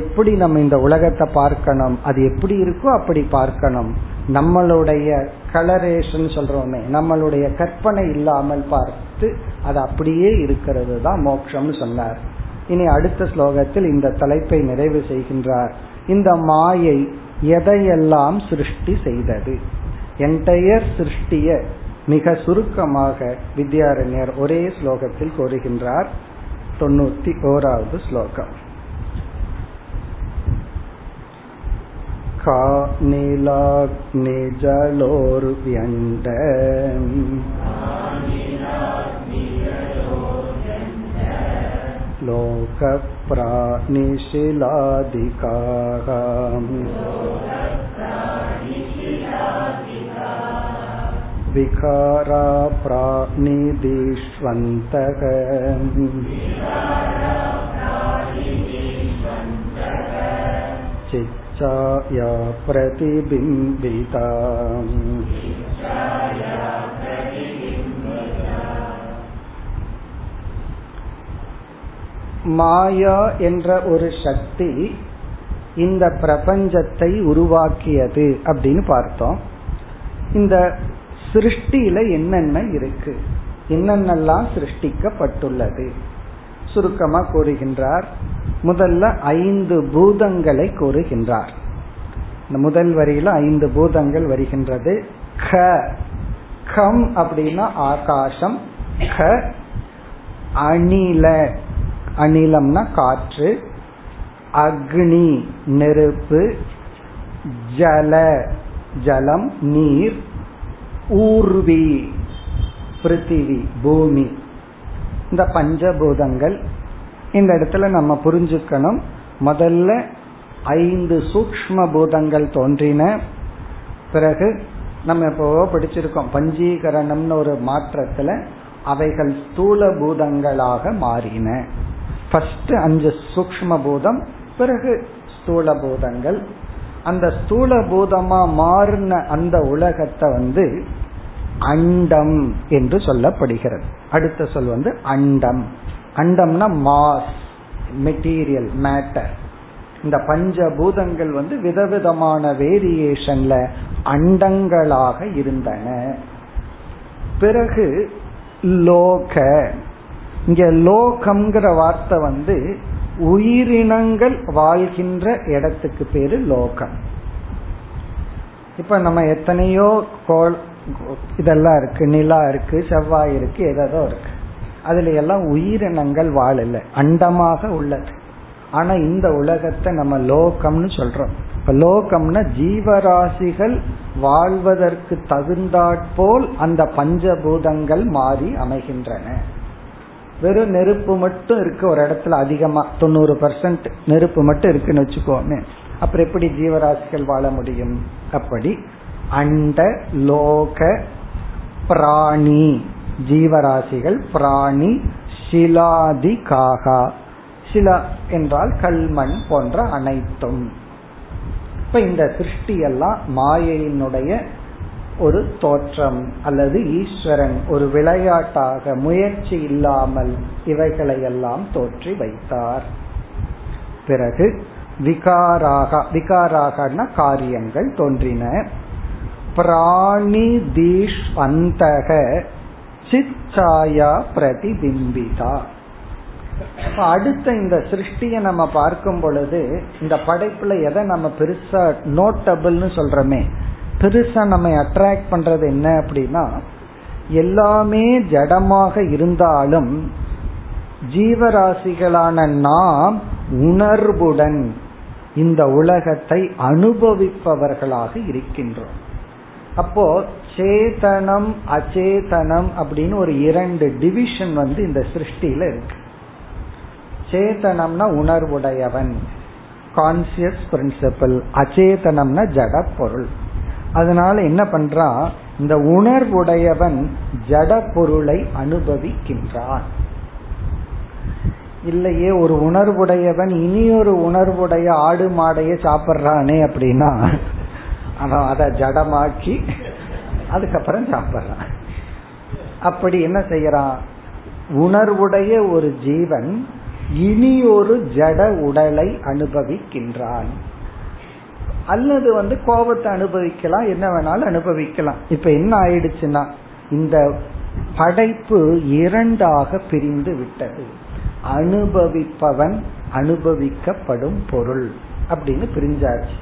எப்படி நம்ம இந்த உலகத்தை பார்க்கணும், அது எப்படி இருக்கோ அப்படி பார்க்கணும், நம்மளுடைய கலரேஷன் சொல்றோமே, நம்மளுடைய கற்பனை இல்லாமல் பார்த்து அது அப்படியே இருக்கிறது தான் மோட்சம்னு சொன்னார். இனி அடுத்த ஸ்லோகத்தில் இந்த தலைப்பை நிறைவு செய்கின்றார். இந்த மாயை எதையெல்லாம் சிருஷ்டி செய்தது, என்டையர் சிருஷ்டிய மிக சுருக்கமாக வித்யாரண்யர் ஒரே ஸ்லோகத்தில் கூறுகின்றார். 91வது ஸ்லோகம். காநிலாக்னி ஜலோர்வ்யண்ட லோகப்ராணிஷிலாதிகாஹ விகாரா ப்ராணிதீஷ்வந்தக சாயா பிரதிபிம்பிதாம். மாயா என்ற ஒரு சக்தி இந்த பிரபஞ்சத்தை உருவாக்கியது அப்படின்னு பார்த்தோம். இந்த சிருஷ்டியில என்னென்ன இருக்கு, என்னென்னலாம் சிருஷ்டிக்கப்பட்டுள்ளது சுருக்கமா கூறுகின்றார். முதல்ல 5 பூதங்களை கூறுகின்றார். இந்த முதல் வரியில 5 பூதங்கள் வருகின்றது. க கம் அப்படின்னா ஆகாசம், க அணில, அணிலம்னா காற்று, அக்னி நெருப்பு, ஜல ஜலம் நீர், ஊர்வி பிருத்திவி பூமி. இந்த பஞ்சபூதங்கள் இந்த இடத்துல நம்ம புரிஞ்சுக்கணும். முதல்ல 5 சூக்ஷ்ம பூதங்கள் தோன்றின. பிறகு நம்ம இப்போ படிச்சிருக்கோம் பஞ்சீகரணம்னு ஒரு மாற்றத்துல அவைகள் ஸ்தூல பூதங்களாக மாறின. ஃபர்ஸ்ட் 5 சூக்ஷ்ம பூதம், பிறகு ஸ்தூல பூதங்கள். அந்த ஸ்தூல பூதமா மாறின அந்த உலகத்தை வந்து அண்டம் என்று சொல்லப்படுகிறது. அடுத்த சொல் வந்து அண்டம். அண்டம்னா மாஸ், மெட்டீரியல், மேட்டர். இந்த பஞ்சபூதங்கள் வந்து விதவிதமான வேரியேஷன்ல அண்டங்களாக இருந்தன. பிறகு லோக, இங்க லோகம்ங்கிற வார்த்தை வந்து உயிரினங்கள் வாழ்கின்ற இடத்துக்கு பேரு லோகம். இப்ப நம்ம எத்தனையோ இதெல்லாம் இருக்கு, நிலா இருக்கு, செவ்வாய் இருக்கு, ஏதோ இருக்கு, அதுல எல்லாம் உயிரினங்கள் வாழல, அண்டமாக உள்ளது. ஆனா இந்த உலகத்தை நம்ம லோகம்னு சொல்றோம். இப்ப லோகம்னா ஜீவராசிகள் வாழ்வதற்கு தகுந்தாற்போல் அந்த பஞ்சபூதங்கள் மாறி அமைகின்றன. வெறும் நெருப்பு மட்டும் இருக்கு ஒரு இடத்துல அதிகமா, 90% நெருப்பு மட்டும் இருக்குன்னு வச்சுக்கோமே, அப்புறம் எப்படி ஜீவராசிகள் வாழ முடியும்? அப்படி அண்ட லோக பிராணி ஜீவராசிகள், பிராணி சிலாதி காகா, சிலா என்றால் கல்மண் போன்ற அனைத்தும். இப்ப இந்த சிருஷ்டியெல்லாம் மாயையினுடைய ஒரு தோற்றம், அல்லது ஈஸ்வரன் ஒரு விளையாட்டாக முயற்சி இல்லாமல் இவைகளையெல்லாம் தோற்றி வைத்தார். பிறகு விகாராக, விகாராகனா காரியங்கள் தோன்றின. பிராணி தீஷ் அந்தக சிச்சாயா பிரதிபிம்பிதா. அடுத்த இந்த சிருஷ்டியை நம்ம பார்க்கும் பொழுது இந்த படைப்புல எதை நம்ம பெருசா நோட்டபிள்னு சொல்றோமே, பெருசா நம்ம அட்ராக்ட் பண்றது என்ன அப்படின்னா, எல்லாமே ஜடமாக இருந்தாலும் ஜீவராசிகளான நாம் உணர்வுடன் இந்த உலகத்தை அனுபவிப்பவர்களாக இருக்கின்றோம். அப்போ சேதனம் அச்சேதனம் அப்படின்னு ஒரு இரண்டு டிவிஷன் வந்து இந்த சிருஷ்டியில இருக்கு. சேதனம்னா உணர்வுடையவன், கான்சியஸ் பிரின்சிபிள். அச்சேதனம்னா ஜட பொருள். அதனால என்ன பண்றான், இந்த உணர்வுடையவன் ஜட பொருளை அனுபவிக்கின்றான். இல்லையே ஒரு உணர்வுடையவன் இனியொரு உணர்வுடைய ஆடு மாடைய சாப்பிட்றானே அப்படின்னா அதை ஜடமாக்கி அதுக்கப்புறம் சாப்பிட்றான். அப்படி என்ன செய்யறான், உணர்வுடைய ஒரு ஜீவன் இனியொரு ஜட உடலை அனுபவிக்கின்றான். அல்லது வந்து கோபத்தை அனுபவிக்கலாம், என்ன வேணாலும் அனுபவிக்கலாம். இப்ப என்ன ஆயிடுச்சுன்னா, இந்த படைப்பு இரண்டாக பிரிந்து விட்டது. அனுபவிப்பவன், அனுபவிக்கப்படும் பொருள் அப்படின்னு பிரிஞ்சாச்சு.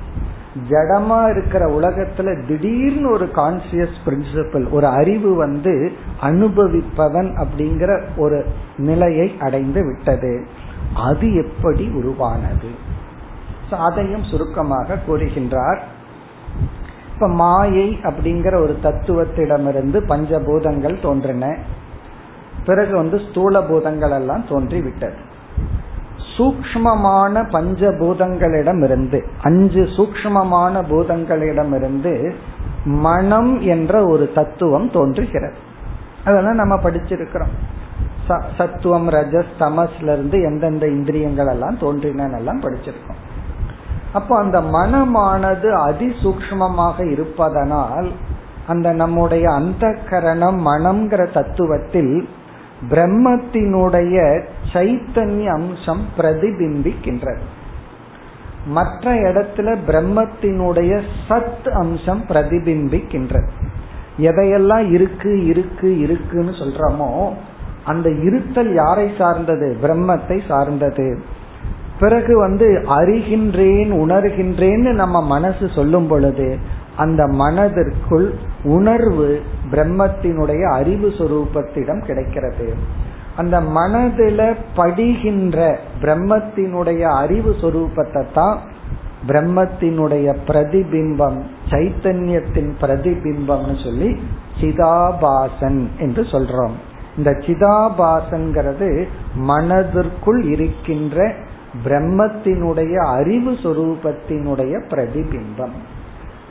ஜடமா இருக்கிற உலகத்துல திடீர்னு ஒரு கான்சியஸ் பிரின்சிபிள், ஒரு அறிவு வந்து அனுபவிப்பவன் அப்படிங்கிற ஒரு நிலையை அடைந்து விட்டது. அது எப்படி உருவானது, அதையும் சுருக்கமாக கூறுகின்றார். இப்ப மாயை அப்படிங்கிற ஒரு தத்துவத்திடமிருந்து பஞ்சபூதங்கள் தோன்றின. பிறகு வந்து ஸ்தூல பூதங்கள் எல்லாம் தோன்றிவிட்டது. சூக்ஷ்மமான பஞ்சபூதங்களிடமிருந்து, 5 சூக்ஷ்மமான பூதங்களிடமிருந்து மனம் என்ற ஒரு தத்துவம் தோன்றுகிறது. அதெல்லாம் நம்ம படிச்சிருக்கிறோம். சத்துவம் ரஜஸ் தமஸ்ல இருந்து எந்தெந்த இந்திரியங்கள் எல்லாம் தோன்றினெல்லாம் படிச்சிருக்கோம். அப்போ அந்த மனமானது அதிசூக்ஷ்மமாக இருப்பதனால் அந்த நம்முடைய அந்தக்கரணம் மனம்ங்கிற தத்துவத்தில் பிரம்மத்தினுடைய சைத்தன்ய அம்சம் பிரதிபிம்பிக்கின்றது. மற்ற இடத்துல பிரம்மத்தினுடைய சத் அம்சம் பிரதிபிம்பிக்கின்றது. எதையெல்லாம் இருக்கு இருக்கு இருக்குன்னு சொல்றோமோ அந்த இருத்தல் யாரை சார்ந்தது, பிரம்மத்தை சார்ந்தது. பிறகு வந்து அறிகின்றேன் உணர்கின்றேன்னு நம்ம மனசு சொல்லும் பொழுது அந்த மனதிற்குள் உணர்வு பிரம்மத்தினுடைய அறிவு சொரூபத்திடம் கிடைக்கிறது. அந்த மனதில படிகின்ற பிரம்மத்தினுடைய அறிவு சொரூபத்தை தான் பிரம்மத்தினுடைய பிரதிபிம்பம், சைத்தன்யத்தின் பிரதிபிம்பம்னு சொல்லி சிதாபாசன் என்று சொல்றோம். இந்த சிதாபாசன்கிறது மனதிற்குள் இருக்கின்ற பிரம்மத்தினுடைய அறிவு சொரூபத்தினுடைய பிரதிபிம்பம்.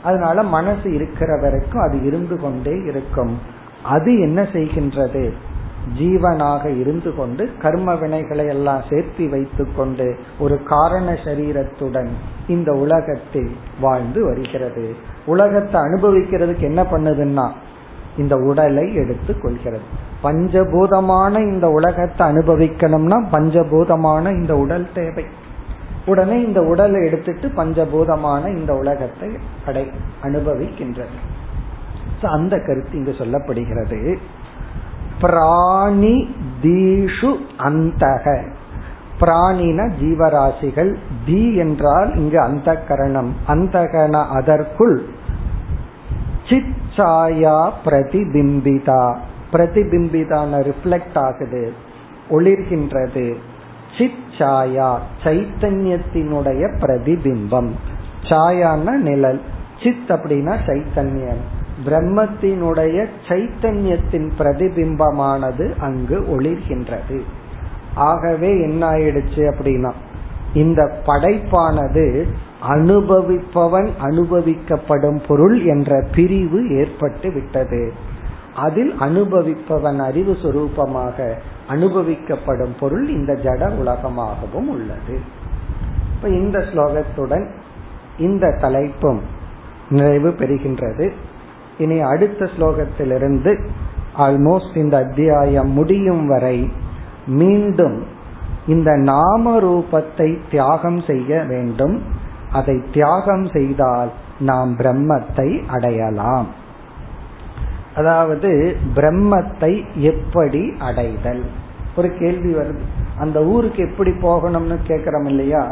அதனால மனசு இருக்கிற வரைக்கும் அது இருந்து கொண்டே இருக்கும். அது என்ன செய்கின்றது, ஜீவனாக இருந்து கொண்டு கர்ம வினைகளை எல்லாம் சேர்த்து வைத்து கொண்டு ஒரு காரண சரீரத்துடன் இந்த உலகத்தில் வாழ்ந்து வருகிறது. உலகத்தை அனுபவிக்கிறதுக்கு என்ன பண்ணுதுன்னா இந்த உடலை எடுத்து கொள்கிறது. பஞ்சபூதமான இந்த உலகத்தை அனுபவிக்கணும்னா பஞ்சபூதமான இந்த உடல் தேவை. உடனே இந்த உடலை எடுத்துட்டு பஞ்சபூதமான இந்த உலகத்தை அனுபவிக்கின்றது. அந்த கருத்து இங்கு சொல்லப்படுகிறது. பிராணி தீஷு அந்தக, பிராணின ஜீவராசிகள், தி என்றால் இங்கு அந்த கரணம், அந்தகன அதற்குள், சிச்சாயா பிரதிபிம்பிதா, பிரதிபிம்பிதான ரிஃப்ளெக்ட் ஆகுது, ஒளிர்கின்றது. சிச்சாயா சைத்தன்யத்தினுடைய பிரதிபிம்பம், சாயான நிழல், சித் அப்படின்னா சைத்தன்யம், பிரம்மத்தினுடைய சைத்தன்யத்தின் பிரதிபிம்பமானது அங்கு ஒளிர்கின்றது. ஆகவே என்ன ஆயிடுச்சு அப்படின்னா, இந்த படைப்பானது அனுபவிப்பவன் அனுபவிக்கப்படும் பொருள் என்ற பிரிவு ஏற்பட்டு விட்டது. அதில் அனுபவிப்பவன் அறிவு சொரூபமாக, அனுபவிக்கப்படும் பொருள் இந்த ஜட உலகமாகவும் உள்ளது. இப்ப இந்த ஸ்லோகத்துடன் இந்த தலைப்பும் நிறைவு பெறுகின்றது. இனி அடுத்த ஸ்லோகத்திலிருந்து ஆல்மோஸ்ட் இந்த அத்தியாயம் முடியும் வரை மீண்டும் இந்த நாம ரூபத்தை தியாகம் செய்ய வேண்டும். அதை தியாகம் செய்தால் நாம் பிரம்மத்தை அடையலாம். அதாவது பிரம்மத்தை எப்படி அடைதல்? ஒரு கேள்வி வருது, அந்த ஊருக்கு எப்படி போகணும்னு கேட்கிறோம் இல்லையா,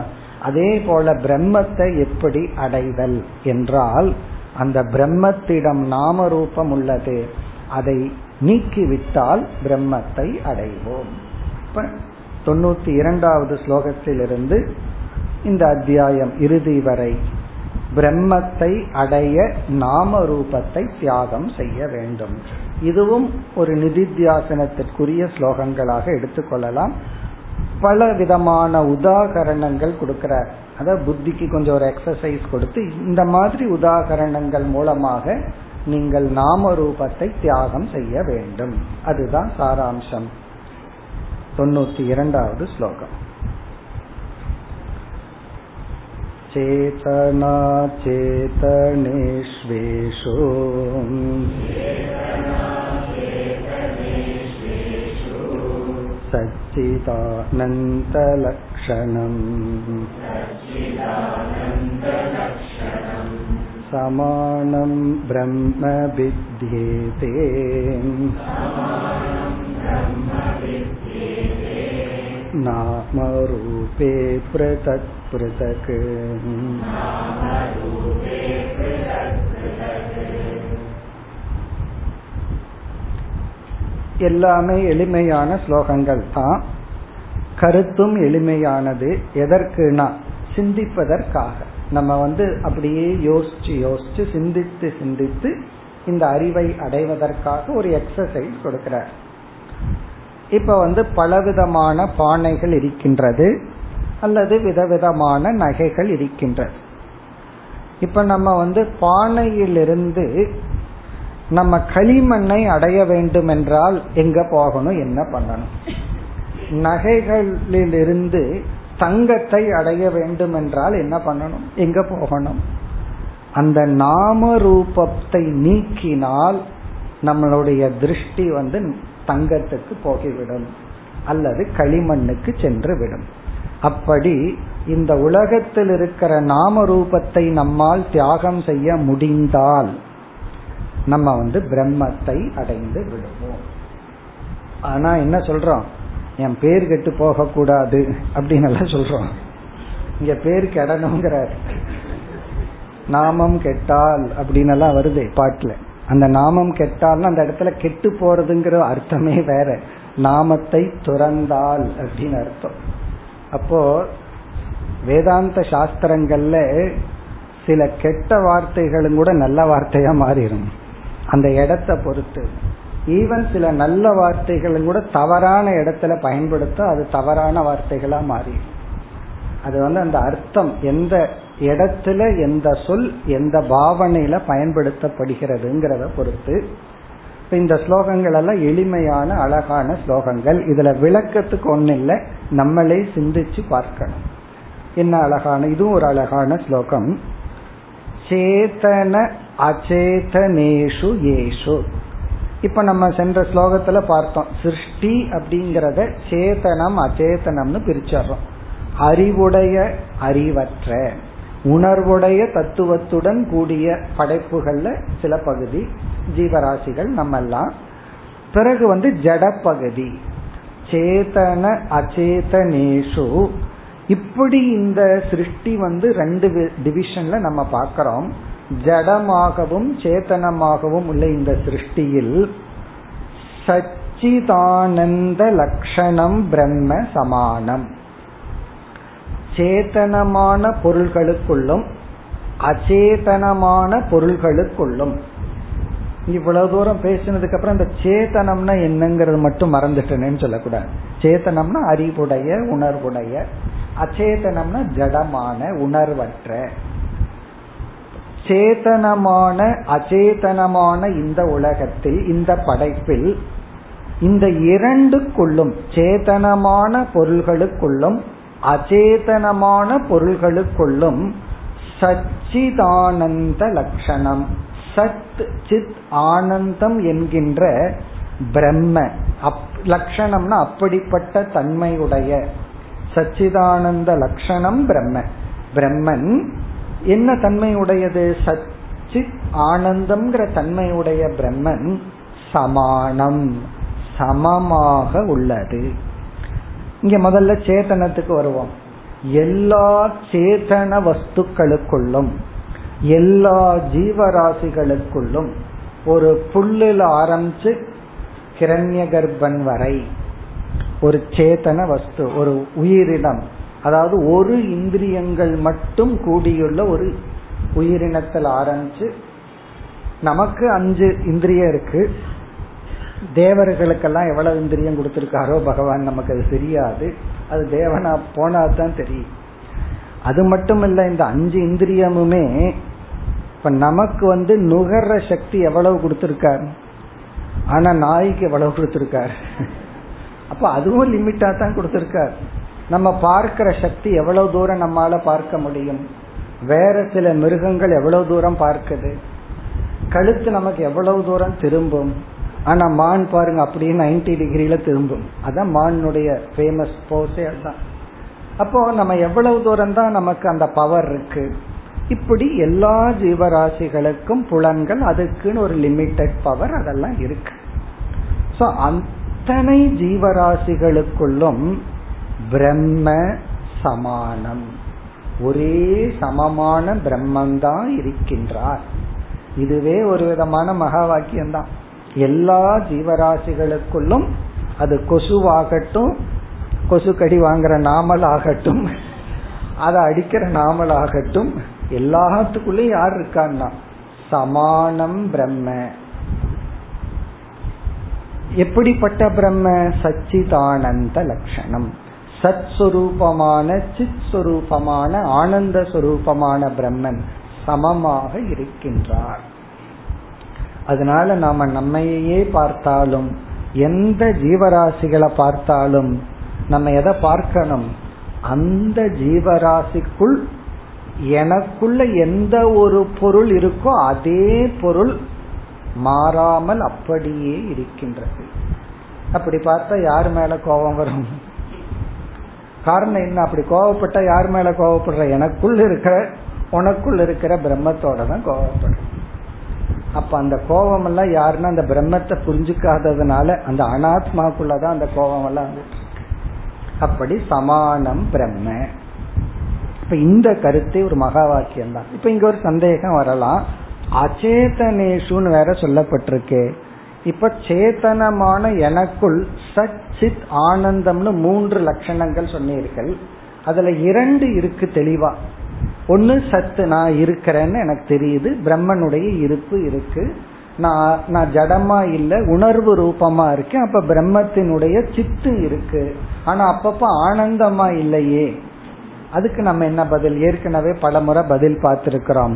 அதே போல பிரம்மத்தை எப்படி அடைதல் என்றால், அந்த பிரம்மத்திடம் நாம ரூபம் உள்ளது, அதை நீக்கிவிட்டால் பிரம்மத்தை அடைவோம். 92வது ஸ்லோகத்திலிருந்து இந்த அத்தியாயம் இறுதி வரை பிரம்மத்தை அடைய நாம ரூபத்தை தியாகம் செய்ய வேண்டும். இதுவும் ஒரு நிதித்தியாசனத்திற்குரிய ஸ்லோகங்களாக எடுத்துக்கொள்ளலாம். பல விதமான உதாகரணங்கள் கொடுக்கிறார். அதாவது புத்திக்கு கொஞ்சம் ஒரு எக்ஸசைஸ் கொடுத்து, இந்த மாதிரி உதாகரணங்கள் மூலமாக நீங்கள் நாம ரூபத்தை தியாகம் செய்ய வேண்டும். அதுதான் சாராம்சம். 92வது ஸ்லோகம். சேதனா சேதனேஷ்வேஷு சச்சிதானந்த லக்ஷணம் சமானம் பிரம்ம வித்யேதே நாம ரூபே ப்ரதத் ப்ரதக். எல்லாமே எளிமையான ஸ்லோகங்கள் தான், கருத்தும் எளிமையானது. எதற்குனா சிந்திப்பதற்காக. நம்ம அப்படியே யோசிச்சு யோசிச்சு சிந்தித்து சிந்தித்து இந்த அறிவை அடைவதற்காக ஒரு எக்ஸசைஸ் கொடுக்கிறார். இப்ப பலவிதமான பானைகள் இருக்கின்றது, அல்லது விதவிதமான நகைகள் இருக்கின்றது. இப்ப நம்ம பானையிலிருந்து நம்ம களிமண்ணை அடைய வேண்டும் என்றால் எங்க போகணும், என்ன பண்ணணும்? நகைகளிலிருந்து தங்கத்தை அடைய வேண்டும் என்றால் என்ன பண்ணணும், எங்க போகணும்? அந்த நாம ரூபத்தை நீக்கினால் நம்மளுடைய திருஷ்டி தங்கத்துக்கு போகிவிடும், அல்லது களிமண்ணுக்கு சென்று விடும். அப்படி இந்த உலகத்தில் இருக்கிற நாம ரூபத்தை நம்மால் தியாகம் செய்ய முடிந்தால் நம்ம பிரம்மத்தை அடைந்து விடுவோம். ஆனா என்ன சொல்றோம், என் பேர் கெட்டு போக கூடாது அப்படின்னு எல்லாம் சொல்றோம். இங்க பேர் கெடணுங்கிற நாமம் கெட்டால் அப்படின்னு எல்லாம் வருது பாட்டுல. அந்த நாமம் கெட்டால் அந்த இடத்துல கெட்டு போறதுங்கிற அர்த்தமே வேற, நாமத்தை துறந்தால் அப்படின்னு அர்த்தம். அப்போ வேதாந்த சாஸ்திரங்கள்ல சில கெட்ட வார்த்தைகளும் கூட நல்ல வார்த்தையா மாறிடும், அந்த இடத்த பொறுத்து. ஈவன் சில நல்ல வார்த்தைகளும் கூட தவறான இடத்துல பயன்படுத்தும், அது தவறான வார்த்தைகளா மாறிடும். அது அந்த அர்த்தம் எந்த இடத்துல எந்த சொல் எந்த பாவனையில பயன்படுத்தப்படுகிறதுங்கிறத பொறுத்து. இந்த ஸ்லோகங்கள் எல்லாம் எளிமையான அழகான ஸ்லோகங்கள். இதுல விளக்கத்துக்கு ஒண்ணு இல்லை, நம்மளே சிந்திச்சு பார்க்கணும். என்ன அழகான, இதுவும் ஒரு அழகான ஸ்லோகம். சேதன அச்சேதனேஷு ஏஷு. இப்ப நம்ம சென்ற ஸ்லோகத்துல பார்த்தோம், சிருஷ்டி அப்படிங்கறத சேதனம் அச்சேதனம்னு பிரிச்சறோம். அறிவுடைய அறிவற்ற உணர்வுடைய தத்துவத்துடன் கூடிய படைப்புகள்ல சில பகுதி ஜீவராசிகள் நம்மெல்லாம். பிறகு ஜட பகுதி சேதன அச்சேதனேஷு. இப்படி இந்த சிருஷ்டி 2 டிவிஷன்ல நம்ம பார்க்கிறோம். ஜடமாகவும் சேதனமாகவும் உள்ள இந்த சிருஷ்டியில் சச்சிதானந்த லட்சணம் பிரம்ம சமானம். சேதனமான பொருள்களுக்குள்ளும் அச்சேதனமான பொருள்களுக்குள்ளும் இவ்வளவு தூரம் பேசினதுக்கு அப்புறம் இந்த சேத்தனம்னா என்னங்கிறது மட்டும் மறந்துட்டேன்னு சொல்லக்கூடாது. சேத்தனம்னா அறிவுடைய உணர்வுடைய, அச்சேதனம்னா ஜடமான உணர்வற்ற. சேத்தனமான அச்சேதனமான இந்த உலகத்தில், இந்த படைப்பில், இந்த இரண்டுக்குள்ளும் சேத்தனமான பொருள்களுக்குள்ளும் அச்சேதனமான பொருள்களுக்குள்ளும் சச்சிதானந்த லட்சணம், சத் சித் ஆனந்தம் என்கின்ற பிரம்ம லட்சணம்னா அப்படிப்பட்ட தன்மையுடைய சச்சிதானந்த லட்சணம் பிரம்மன். பிரம்மன் என்ன தன்மையுடையது? சச்சித் ஆனந்தம்ங்கிற தன்மையுடைய பிரம்மன் சமானம், சமமாக உள்ளது. இங்க முதல்ல சேத்தனத்துக்கு வருவோம். எல்லா சேத்தன வஸ்துக்களுக்குள்ளும் எல்லா ஜீவராசிகளுக்குள்ளும் ஒரு புல்லில் ஆரம்பிச்சு கிரண்ய கர்ப்பன் வரை ஒரு சேத்தன வஸ்து, ஒரு உயிரினம், அதாவது ஒரு இந்திரியங்கள் மட்டும் கூடியுள்ள ஒரு உயிரினத்தில் ஆரம்பிச்சு, நமக்கு 5 இந்திரியம் இருக்கு, தேவர்களுக்கெல்லாம் எவ்வளவு இந்திரியம் கொடுத்திருக்காரோ பகவான், நமக்கு அது தெரியாது, அது தேவனா போனாதான் தெரியும். அது மட்டும் இல்ல, இந்த 5 இந்திரியமுமே இப்ப நமக்கு நுகர்ற சக்தி எவ்வளவு கொடுத்திருக்காரு, ஆனா நாய்க்கு எவ்வளவு கொடுத்திருக்காரு? அப்ப அதுவும் லிமிட்டா தான் கொடுத்திருக்காரு. நம்ம பார்க்கிற சக்தி எவ்வளவு தூரம் நம்மால பார்க்க முடியும்? வேற சில மிருகங்கள் எவ்வளவு தூரம் பார்க்குது? கழுத்து நமக்கு எவ்வளவு தூரம் திரும்பும்? ஆனா மான் பாருங்க அப்படியே 90 டிகிரியில திரும்பும். அதான் மானுடைய ஃபேமஸ் போஸே தான். அப்போ நம்ம எவ்வளவு தூரம் தான் நமக்கு அந்த பவர் இருக்கு. இப்படி எல்லா ஜீவராசிகளுக்கும் புலன்கள், அதுக்குன்னு ஒரு லிமிட்டட் பவர் அதெல்லாம் இருக்கு. ஸோ அத்தனை ஜீவராசிகளுக்குள்ளும் பிரம்ம சமானம், ஒரே சமமான பிரம்மந்தான் இருக்கின்றார். இதுவே ஒரு விதமான மகா வாக்கியம்தான். எல்லா ஜீவராசிகளுக்குள்ளும், அது கொசுவாகட்டும், கொசு கடி வாங்குற நாமலாகட்டும், அதை அடிக்கிற நாமலாகட்டும், எல்லாத்துக்குள்ளயும் யார் இருக்கான்னா சமானம் பிரம்ம. எப்படிப்பட்ட பிரம்ம? சச்சிதானந்த லட்சணம், சத் சுரூபமான, சித் சுரூபமான, ஆனந்த சுரூபமான பிரம்மன் சமமாக இருக்கின்றார். அதனால நாம நம்மையே பார்த்தாலும், எந்த ஜீவராசிகளை பார்த்தாலும், நம்ம எதை பார்க்கணும்? அந்த ஜீவராசிக்குள் எனக்குள்ள எந்த ஒரு பொருள் இருக்கோ அதே பொருள் மாறாமல் அப்படியே இருக்கின்றது. அப்படி பார்த்தா யார் மேல கோபம் வரும்? காரணம் என்ன? அப்படி கோபப்பட்டா யார் மேல கோபப்படுற? எனக்குள்ள இருக்கிற, உனக்குள்ள இருக்கிற பிரம்மத்தோட தான் கோபப்படுற. அப்ப அந்த கோபம் எல்லாம் யாருன்னா அந்த பிரம்மத்தை புரிஞ்சுக்காததுனால அந்த அனாத்மாக்குள்ளதான் அந்த கோபம் எல்லாம். அப்படி சமானம் பிரம்ம. இப்ப இந்த கருத்து ஒரு மகா வாக்கியம் தான். இப்ப இங்க ஒரு சந்தேகம் வரலாம், அச்சேதனேஷுன்னு வேற சொல்லப்பட்டிருக்கு, இப்ப சேத்தனமான எனக்குள் சச்சித் ஆனந்தம்னு 3 லட்சணங்கள் சொன்னீர்கள், அதுல 2 இருக்கு தெளிவா. ஒன்னு சத்து, நான் இருக்கிறேன்னு எனக்கு தெரியுது, பிரம்மனுடைய இருப்பு இருக்கு, நான் ஜடமா இல்ல, உணர்வு ரூபமா இருக்கேன், அப்ப பிரம்மத்தினுடைய சித்து இருக்கு, ஆனா அப்பப்ப ஆனந்தமா இல்லையே. அதுக்கு நம்ம என்ன பதில்? ஏற்கனவே பலமுறை பதில் பார்த்திருக்கிறோம்.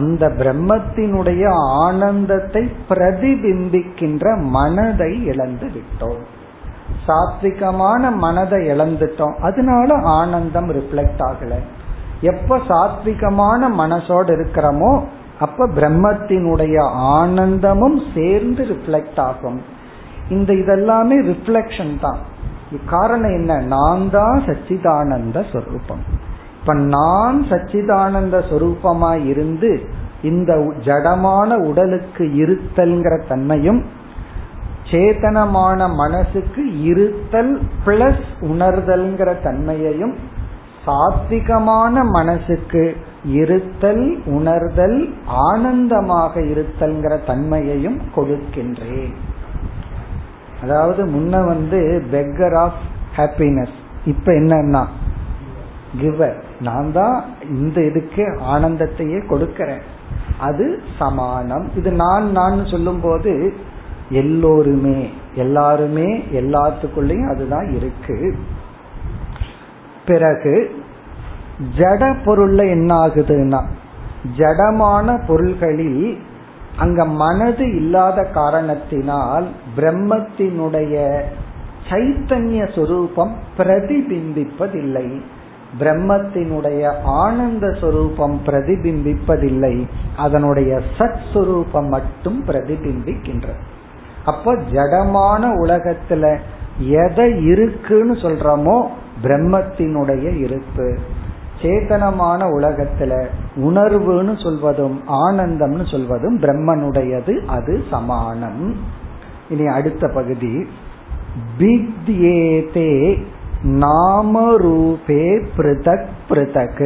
அந்த பிரம்மத்தினுடைய ஆனந்தத்தை பிரதிபிம்பிக்கின்ற மனதை இழந்து விட்டோம், சாத்விகமான மனதை இழந்துட்டோம், அதனால ஆனந்தம் ரிஃப்ளெக்ட் ஆகல. எப்ப சாத்விகமான மனசோட இருக்கிறோமோ அப்ப பிரம்மத்தினுடைய ஆனந்தமும் சேர்ந்து ரிஃப்ளெக்ட் ஆகும். இந்த இதெல்லாமே ரிஃப்ளெக்ஷன் தான். காரணம் என்ன? நான் தான் சச்சிதானந்த சொரூபம். இப்ப நான் சச்சிதானந்த சொரூபமாய் இருந்து இந்த ஜடமான உடலுக்கு இருத்தல்ங்கிற தன்மையும், சேதனமான மனசுக்கு இருத்தல் பிளஸ் உணர்தல்ங்கிற தன்மையையும், சாத்விகமான மனசுக்கு இருத்தல், உணர்தல், ஆனந்தமாக இருத்தல்ங்கிற தன்மையையும் கொடுக்கின்றேன். அதாவது முன்ன பெக்கர் ஆஃப் ஹாப்பினஸ், இப்ப என்னன்னா கிவர். நான் தான் இந்த இதுக்கு ஆனந்தத்தையே கொடுக்கிறேன். அது சமானம். இது நான் சொல்லும் போது எல்லாருமே எல்லாத்துக்குள்ளயும் அதுதான் இருக்கு. பிறகு ஜட பொருள்ல என்ன ஆகுதுன்னா, ஜடமான பொருள்களில் அங்க மனது இல்லாத காரணத்தினால் பிரம்மத்தினுடைய சைத்தன்ய சொரூபம் பிரதிபிம்பிப்பதில்லை, பிரம்மத்தினுடைய ஆனந்த சொரூபம் பிரதிபிம்பிப்பதில்லை, அதனுடைய சத் சுரூபம் மட்டும் பிரதிபிம்பிக்கின்றது. அப்ப ஜடமான உலகத்துல எதை இருக்குன்னு சொல்றோமோ பிரம்மத்தினுடைய இருப்பு. சேதனமான உலகத்துல உணர்வுன்னு சொல்வதும் ஆனந்தம்னு சொல்வதும் பிரம்மனுடையது, அது சமானம். இனி அடுத்த பகுதி, பித்யேதே நாமரூபே பிருதக் பிருதக்.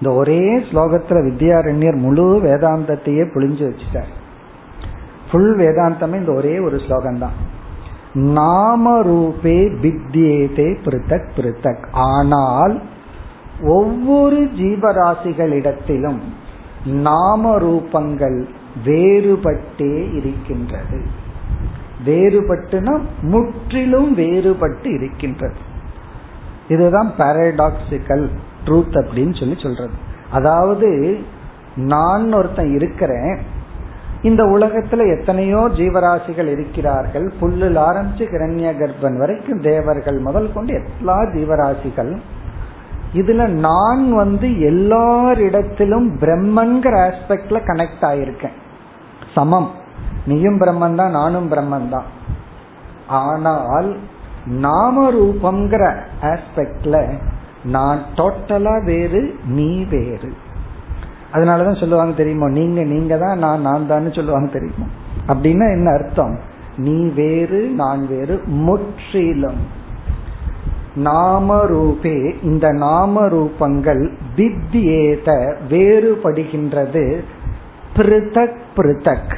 இந்த ஒரே ஸ்லோகத்துல வித்யாரண்யர் முழு வேதாந்தத்தையே புழிஞ்சு வச்சுட்டார். ஃபுல் வேதாந்தமே இந்த ஒரே ஒரு ஸ்லோகம்தான். நாமரூபே பித்யேதே பிருதக் பிருதக். ஆனால் ஒவ்வொரு ஜீவராசிகளிடத்திலும் நாம ரூபங்கள் வேறுபட்டே இருக்கின்றது. வேறுபட்டுனா முற்றிலும் வேறுபட்டு இருக்கின்றது. இதுதான் பாராடாக்சிக்கல் ட்ரூத் அப்படின்னு சொல்றது. அதாவது நான் ஒருத்தன் இருக்கிறேன், இந்த உலகத்துல எத்தனையோ ஜீவராசிகள் இருக்கிறார்கள், புல்லுல ஆரம்பிச்சு கிரண்ய கர்ப்பன் வரைக்கும் தேவர்கள் முதல் கொண்டு எல்லா ஜீவராசிகள். இதுல நான் எல்லாரிடத்திலும் பிரம்மன்கிற ஆஸ்பெக்ட்ல கனெக்ட் ஆயிருக்கேன், சமம், நீயும் பிரம்மன் தான் நானும் பிரம்மன் தான். ஆனால் நாம ரூபம்ங்கிற ஆஸ்பெக்ட்ல நான் டோட்டலா வேறு, நீ வேறு. அதனாலதான் சொல்லுவாங்க தெரியுமோ, நீங்க நீங்க தான் நான் நான் தான் சொல்லுவாங்க தெரியுமோ. அப்படின்னா என்ன அர்த்தம்? நீ வேறு நான் வேறு, முற்றிலும். நாம ரூபே, இந்த நாம ரூபங்கள் வித்யேத வேறுபடுகின்றது. பிருதக் பிருதக்,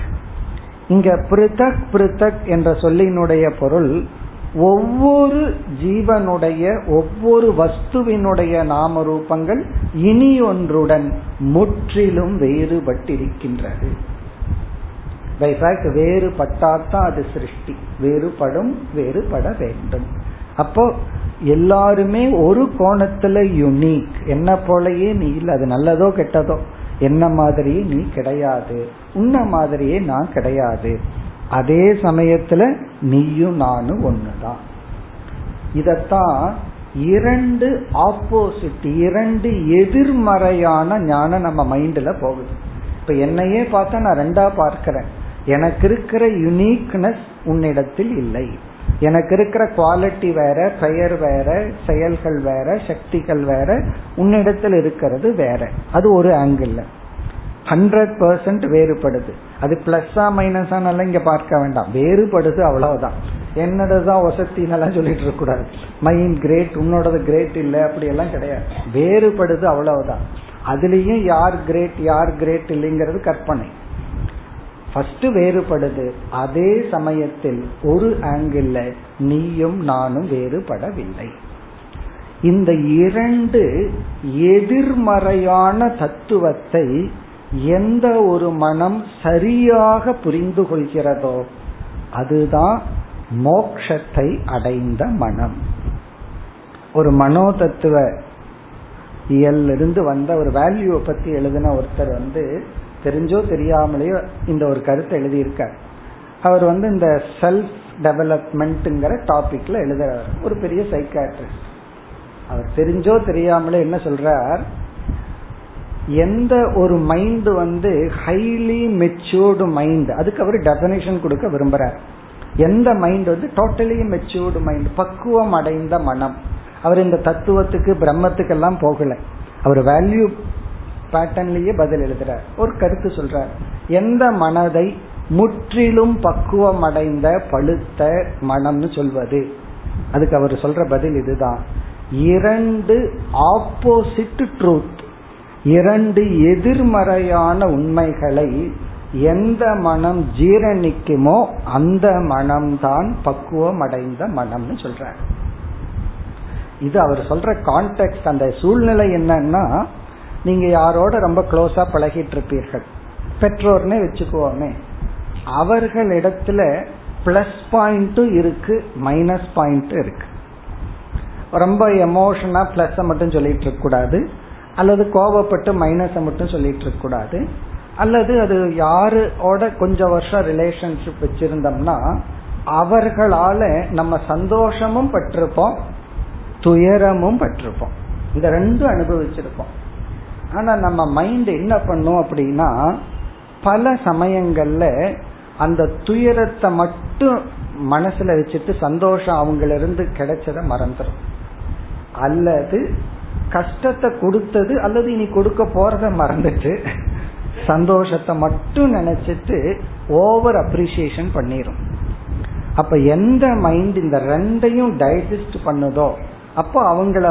இங்க பிருதக் பிருதக் என்ற சொல்லினுடைய பொருள் ஒவ்வொரு ஜீவனுடைய ஒவ்வொரு வஸ்துவினுடைய நாம ரூபங்கள் இனி ஒன்றுடன் முற்றிலும் வேறுபட்டிருக்கின்றது. வேறுபட்டாத்தான் அது சிருஷ்டி, வேறுபடும் வேறுபட வேண்டும். அப்போ எல்லாருமே ஒரு கோணத்துல யூனிக், என்ன போலயே நீ இல்லை, அது நல்லதோ கெட்டதோ, என்ன மாதிரியே நீ கிடையாது, உன்ன மாதிரியே நான் கிடையாது. அதே சமயத்துல நீயும் நானும் ஒண்ணுதான். இதத்தான் இரண்டு ஆப்போசிட், இரண்டு எதிர்மறையான ஞானம் நம்ம மைண்ட்ல போகுது. இப்ப என்னையே பார்த்தா நான் ரெண்டா பார்க்கிறேன். எனக்கு இருக்கிற யுனிக்னஸ் உன்னிடத்தில் இல்லை, எனக்கு இருக்கிற குவாலிட்டி வேற, பெயர் வேற, செயல்கள் வேற, சக்திகள் வேற, உன்னிடத்தில் இருக்கிறது வேற. அது ஒரு ஆங்கிள் 100% வேறுபடுது. அது பிளஸ்ஸா மைனஸா நல்லா இங்க பார்க்க வேண்டாம், வேறுபடுது அவ்வளவுதான். என்னதான் வசத்தினெல்லாம் சொல்லிட்டு இருக்க கூடாது, மைண்ட் கிரேட் உன்னோடது கிரேட் இல்லை அப்படி எல்லாம் கிடையாது, வேறுபடுது அவ்வளவுதான். அதுலயும் யார் கிரேட் யார் கிரேட் இல்லைங்கிறது கற்பனை. ஃபர்ஸ்ட் வேறுபடுது, அதே சமயத்தில் ஒரு ஆங்கிள் நீயும் நானும் வேறுபடவில்லை. இந்த இரண்டு எதிர்மறையான தத்துவத்தை எந்த ஒரு மனம் சரியாக புரிந்து கொள்கிறதோ அதுதான் மோட்சத்தை அடைந்த மனம். ஒரு மனோ தத்துவ இயலிருந்து வந்த ஒரு வேல்யூவை பத்தி எழுதின ஒருத்தர் தெரிஞ்சோ தெரியாமலேயோ இந்த ஒரு கருத்தை எழுதியிருக்கார். அவர் இந்த செல்ஃப் டெவலப்மெண்ட்ங்கிற டாபிக்ல எழுதுறார், ஒரு பெரிய சைக்காட்ரிஸ்ட். அவர் தெரிஞ்சோ தெரியாமலே என்ன சொல்றார், எந்த ஒரு மைண்ட் ஹைலி மெச்சூர்டு மைண்ட், அதுக்கு அவர் டெஃபினேஷன் கொடுக்க விரும்புறார். எந்த மைண்ட் டோட்டலி மெச்சூர்டு மைண்ட், பக்குவம் அடைந்த மனம். அவர் இந்த தத்துவத்துக்கு பிரம்மத்துக்கெல்லாம் போகல, அவர் வேல்யூ பேட்டர்ன்லயே பதில் எழுதுறார். ஒரு கருத்து சொல்றார், எந்த மனதை முற்றிலும் பக்குவம் அடைந்த பழுத்த மனம்னு சொல்வது? அதுக்கு அவர் சொல்ற பதில் இதுதான், இரண்டு ஆப்போசிட் ட்ரூத், இரண்டு எதிர்மறையான உண்மைகளை எந்த மனம் ஜீரணிக்குமோ அந்த மனம்தான் பக்குவம் அடைந்த மனம்னு சொல்றார். இது அவர் சொல்ற கான்டெக்ட், அந்த சூழ்நிலை என்னன்னா, நீங்க யாரோட ரொம்ப க்ளோஸா பழகிட்டு இருப்பீர்கள், பெற்றோர்னே வச்சுக்குவோமே, அவர்களிடத்துல பிளஸ் பாயிண்ட்டும் இருக்கு மைனஸ் பாயிண்ட்டும் இருக்கு. ரொம்ப எமோஷனா பிளஸ் மட்டும் சொல்லிட்டு இருக்க கூடாது, அல்லது கோபப்பட்டு மைனஸை மட்டும் சொல்லிட்டு இருக்க கூடாது, அல்லது அது யாரோட கொஞ்சம் வருஷம் ரிலேஷன்ஷிப் வச்சிருந்தோம்னா அவர்களால நம்ம சந்தோஷமும் பட்டிருப்போம் துயரமும் பட்டிருப்போம், இந்த ரெண்டும் அனுபவிச்சிருப்போம். ஆனா நம்ம மைண்ட் என்ன பண்ணும் அப்படின்னா, பல சமயங்கள்ல அந்த துயரத்தை மட்டும் மனசுல வச்சுட்டு சந்தோஷம் அவங்கள இருந்து கிடைச்சத மறந்துடும், அல்லது கஷ்டத்தை கொடுத்தது அல்லது இனி கொடுக்க போறத மறந்துட்டு சந்தோஷத்தை மட்டும் நினைச்சிட்டு ஓவர் அப்ரிசியேஷன் பண்ணிரும். அப்ப எந்த மைண்ட் இந்த ரெண்டையும் டைஜஸ்ட் பண்ணுதோ அப்போ அவங்கள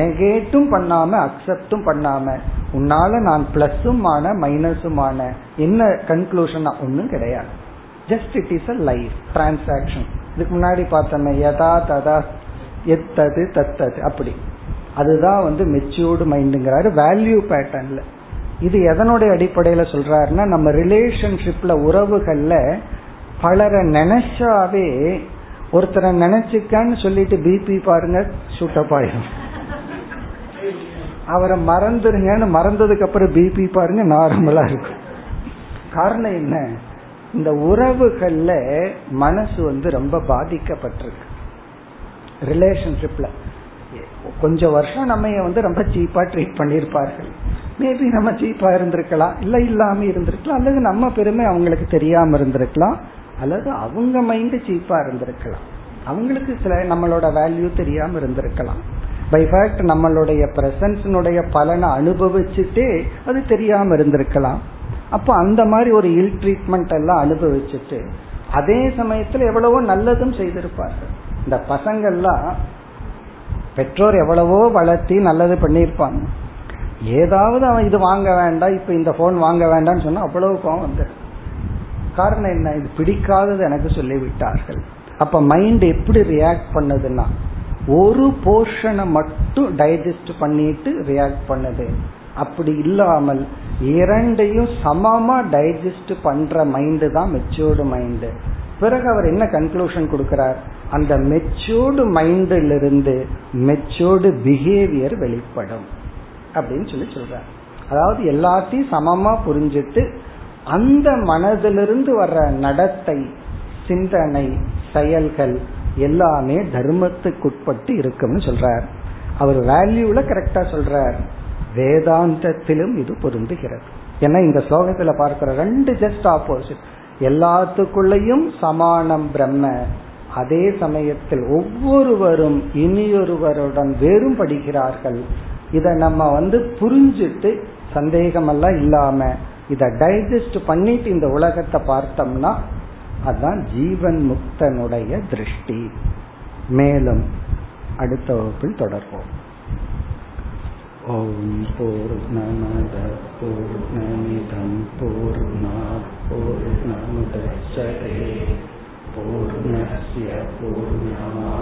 நெகேட்டும் பண்ணாம அக்செப்டும் பண்ணாம உன்னால நான் பிளஸுமான மைனஸுமான என்ன கன்க்ளூஷனா ஒன்னும் கிடையாது. Just it is a life transaction. இதுக்கு முன்னாடி பார்த்தோமே யதா ததா எத்தது தத்தது, அப்படி அதுதான் மெச்சூர்டு மைண்டுங்கிறாரு வேல்யூ பேட்டர்ன்ல. இது எதனுடைய அடிப்படையில சொல்றாருன்னா, நம்ம ரிலேஷன்ஷிப்ல உறவுகள்ல பலரை நினைச்சாவே ஒருத்தரை நினைச்சுக்கான்னு சொல்லிட்டு பிபி பாருங்க ஷூட்டப் ஆயிடும், அவரை மறந்துருங்கன்னு மறந்ததுக்கு அப்புறம் பிபி பாருங்க நார்மலா இருக்கும். காரணம் என்ன? இந்த உறவுகள்ல மனசு ரொம்ப பாதிக்கப்பட்டிருக்கு. ரிலேஷன்ஷிப்ல கொஞ்சம் வருஷம் நம்ம ரொம்ப சீப்பா ட்ரீட் பண்ணிருப்பார்கள், மேபி நம்ம சீப்பா இருந்திருக்கலாம், இல்ல இல்லாம இருந்திருக்கலாம், அல்லது நம்ம பெருமை அவங்களுக்கு தெரியாம இருந்திருக்கலாம், அல்லது அவங்க மைண்ட் சீப்பா இருந்திருக்கலாம், அவங்களுக்கு சில நம்மளோட வேல்யூ தெரியாம இருந்திருக்கலாம். பை ஃபேக்ட் நம்மளுடைய பிரசன்ஸ்னுடைய பலனை அனுபவிச்சுட்டு அது தெரியாம இருந்திருக்கலாம். அப்போ அந்த மாதிரி ஒரு இல் ட்ரீட்மெண்ட் எல்லாம் அனுபவிச்சுட்டு அதே சமயத்துல எவ்வளவோ நல்லதும் செய்திருப்பார்கள். இந்த பசங்கள்லாம் பெற்றோர் எவ்வளவோ வளர்த்தி நல்லது பண்ணியிருப்பாங்க, ஏதாவது அவன் இது வாங்க வேண்டாம் இப்ப இந்த போன் வாங்க வேண்டாம்னு சொன்னா அவ்வளவு கோவம் வந்துடும். காரணம் என்ன? இது பிடிக்காதது எனக்கு சொல்லிவிட்டார்கள். அப்ப மைண்ட் எப்படி ரியாக்ட் பண்ணுதுன்னா, ஒரு போர்ஷனை மட்டும் டைஜஸ்ட் பண்ணிட்டு ரியாக்ட் பண்ணுது. அப்படி இல்லாமல் இரண்டையும் சமமா டைஜஸ்ட் பண்ற மைண்டு தான் மெச்சூர்டு மைண்டு. பிறகு அவர் என்ன கன்க்ளூஷன் கொடுக்கிறார்? அந்த மெச்சூர்டு மைண்டிலிருந்து மெச்சூர்டு பிஹேவியர் வெளிப்படும் அப்படின்னு சொல்லி சொல்றார். அதாவது எல்லாத்தையும் சமமா புரிஞ்சிட்டு அந்த மனதிலிருந்து வர்ற நடத்தை, சிந்தனை, செயல்கள் எல்லாமே தர்மத்துக்குட்பட்டு இருக்கும்னு சொல்றார். அவர் வேல்யூல கரெக்டா சொல்றார், வேதாந்தத்திலும் இது பொருந்துகிறது. ஏன்னா இந்த ஸ்லோகத்துல பார்க்கிற ரெண்டு ஜஸ்ட் ஆப்போசிட், எல்லாத்துக்குள்ளயும் சமானம் பிரம்ம, அதே சமயத்தில் ஒவ்வொருவரும் இனியொருவருடன் வேறும் படுகிறார்கள். இதை நம்ம புரிஞ்சிட்டு சந்தேகமெல்லாம் இல்லாம இதை டைஜஸ்ட் பண்ணிட்டு இந்த உலகத்தை பார்த்தோம்னா அதுதான் ஜீவன் முக்தனுடைய திருஷ்டி. மேலும் அடுத்த வகுப்பில் தொடர்போம். ஓம் பூர்ணமத பூர்ணமிதம் பூர்ணாத் பூர்ணமுதச்யதே பூர்ணஸ்ய பூர்ணமாதாய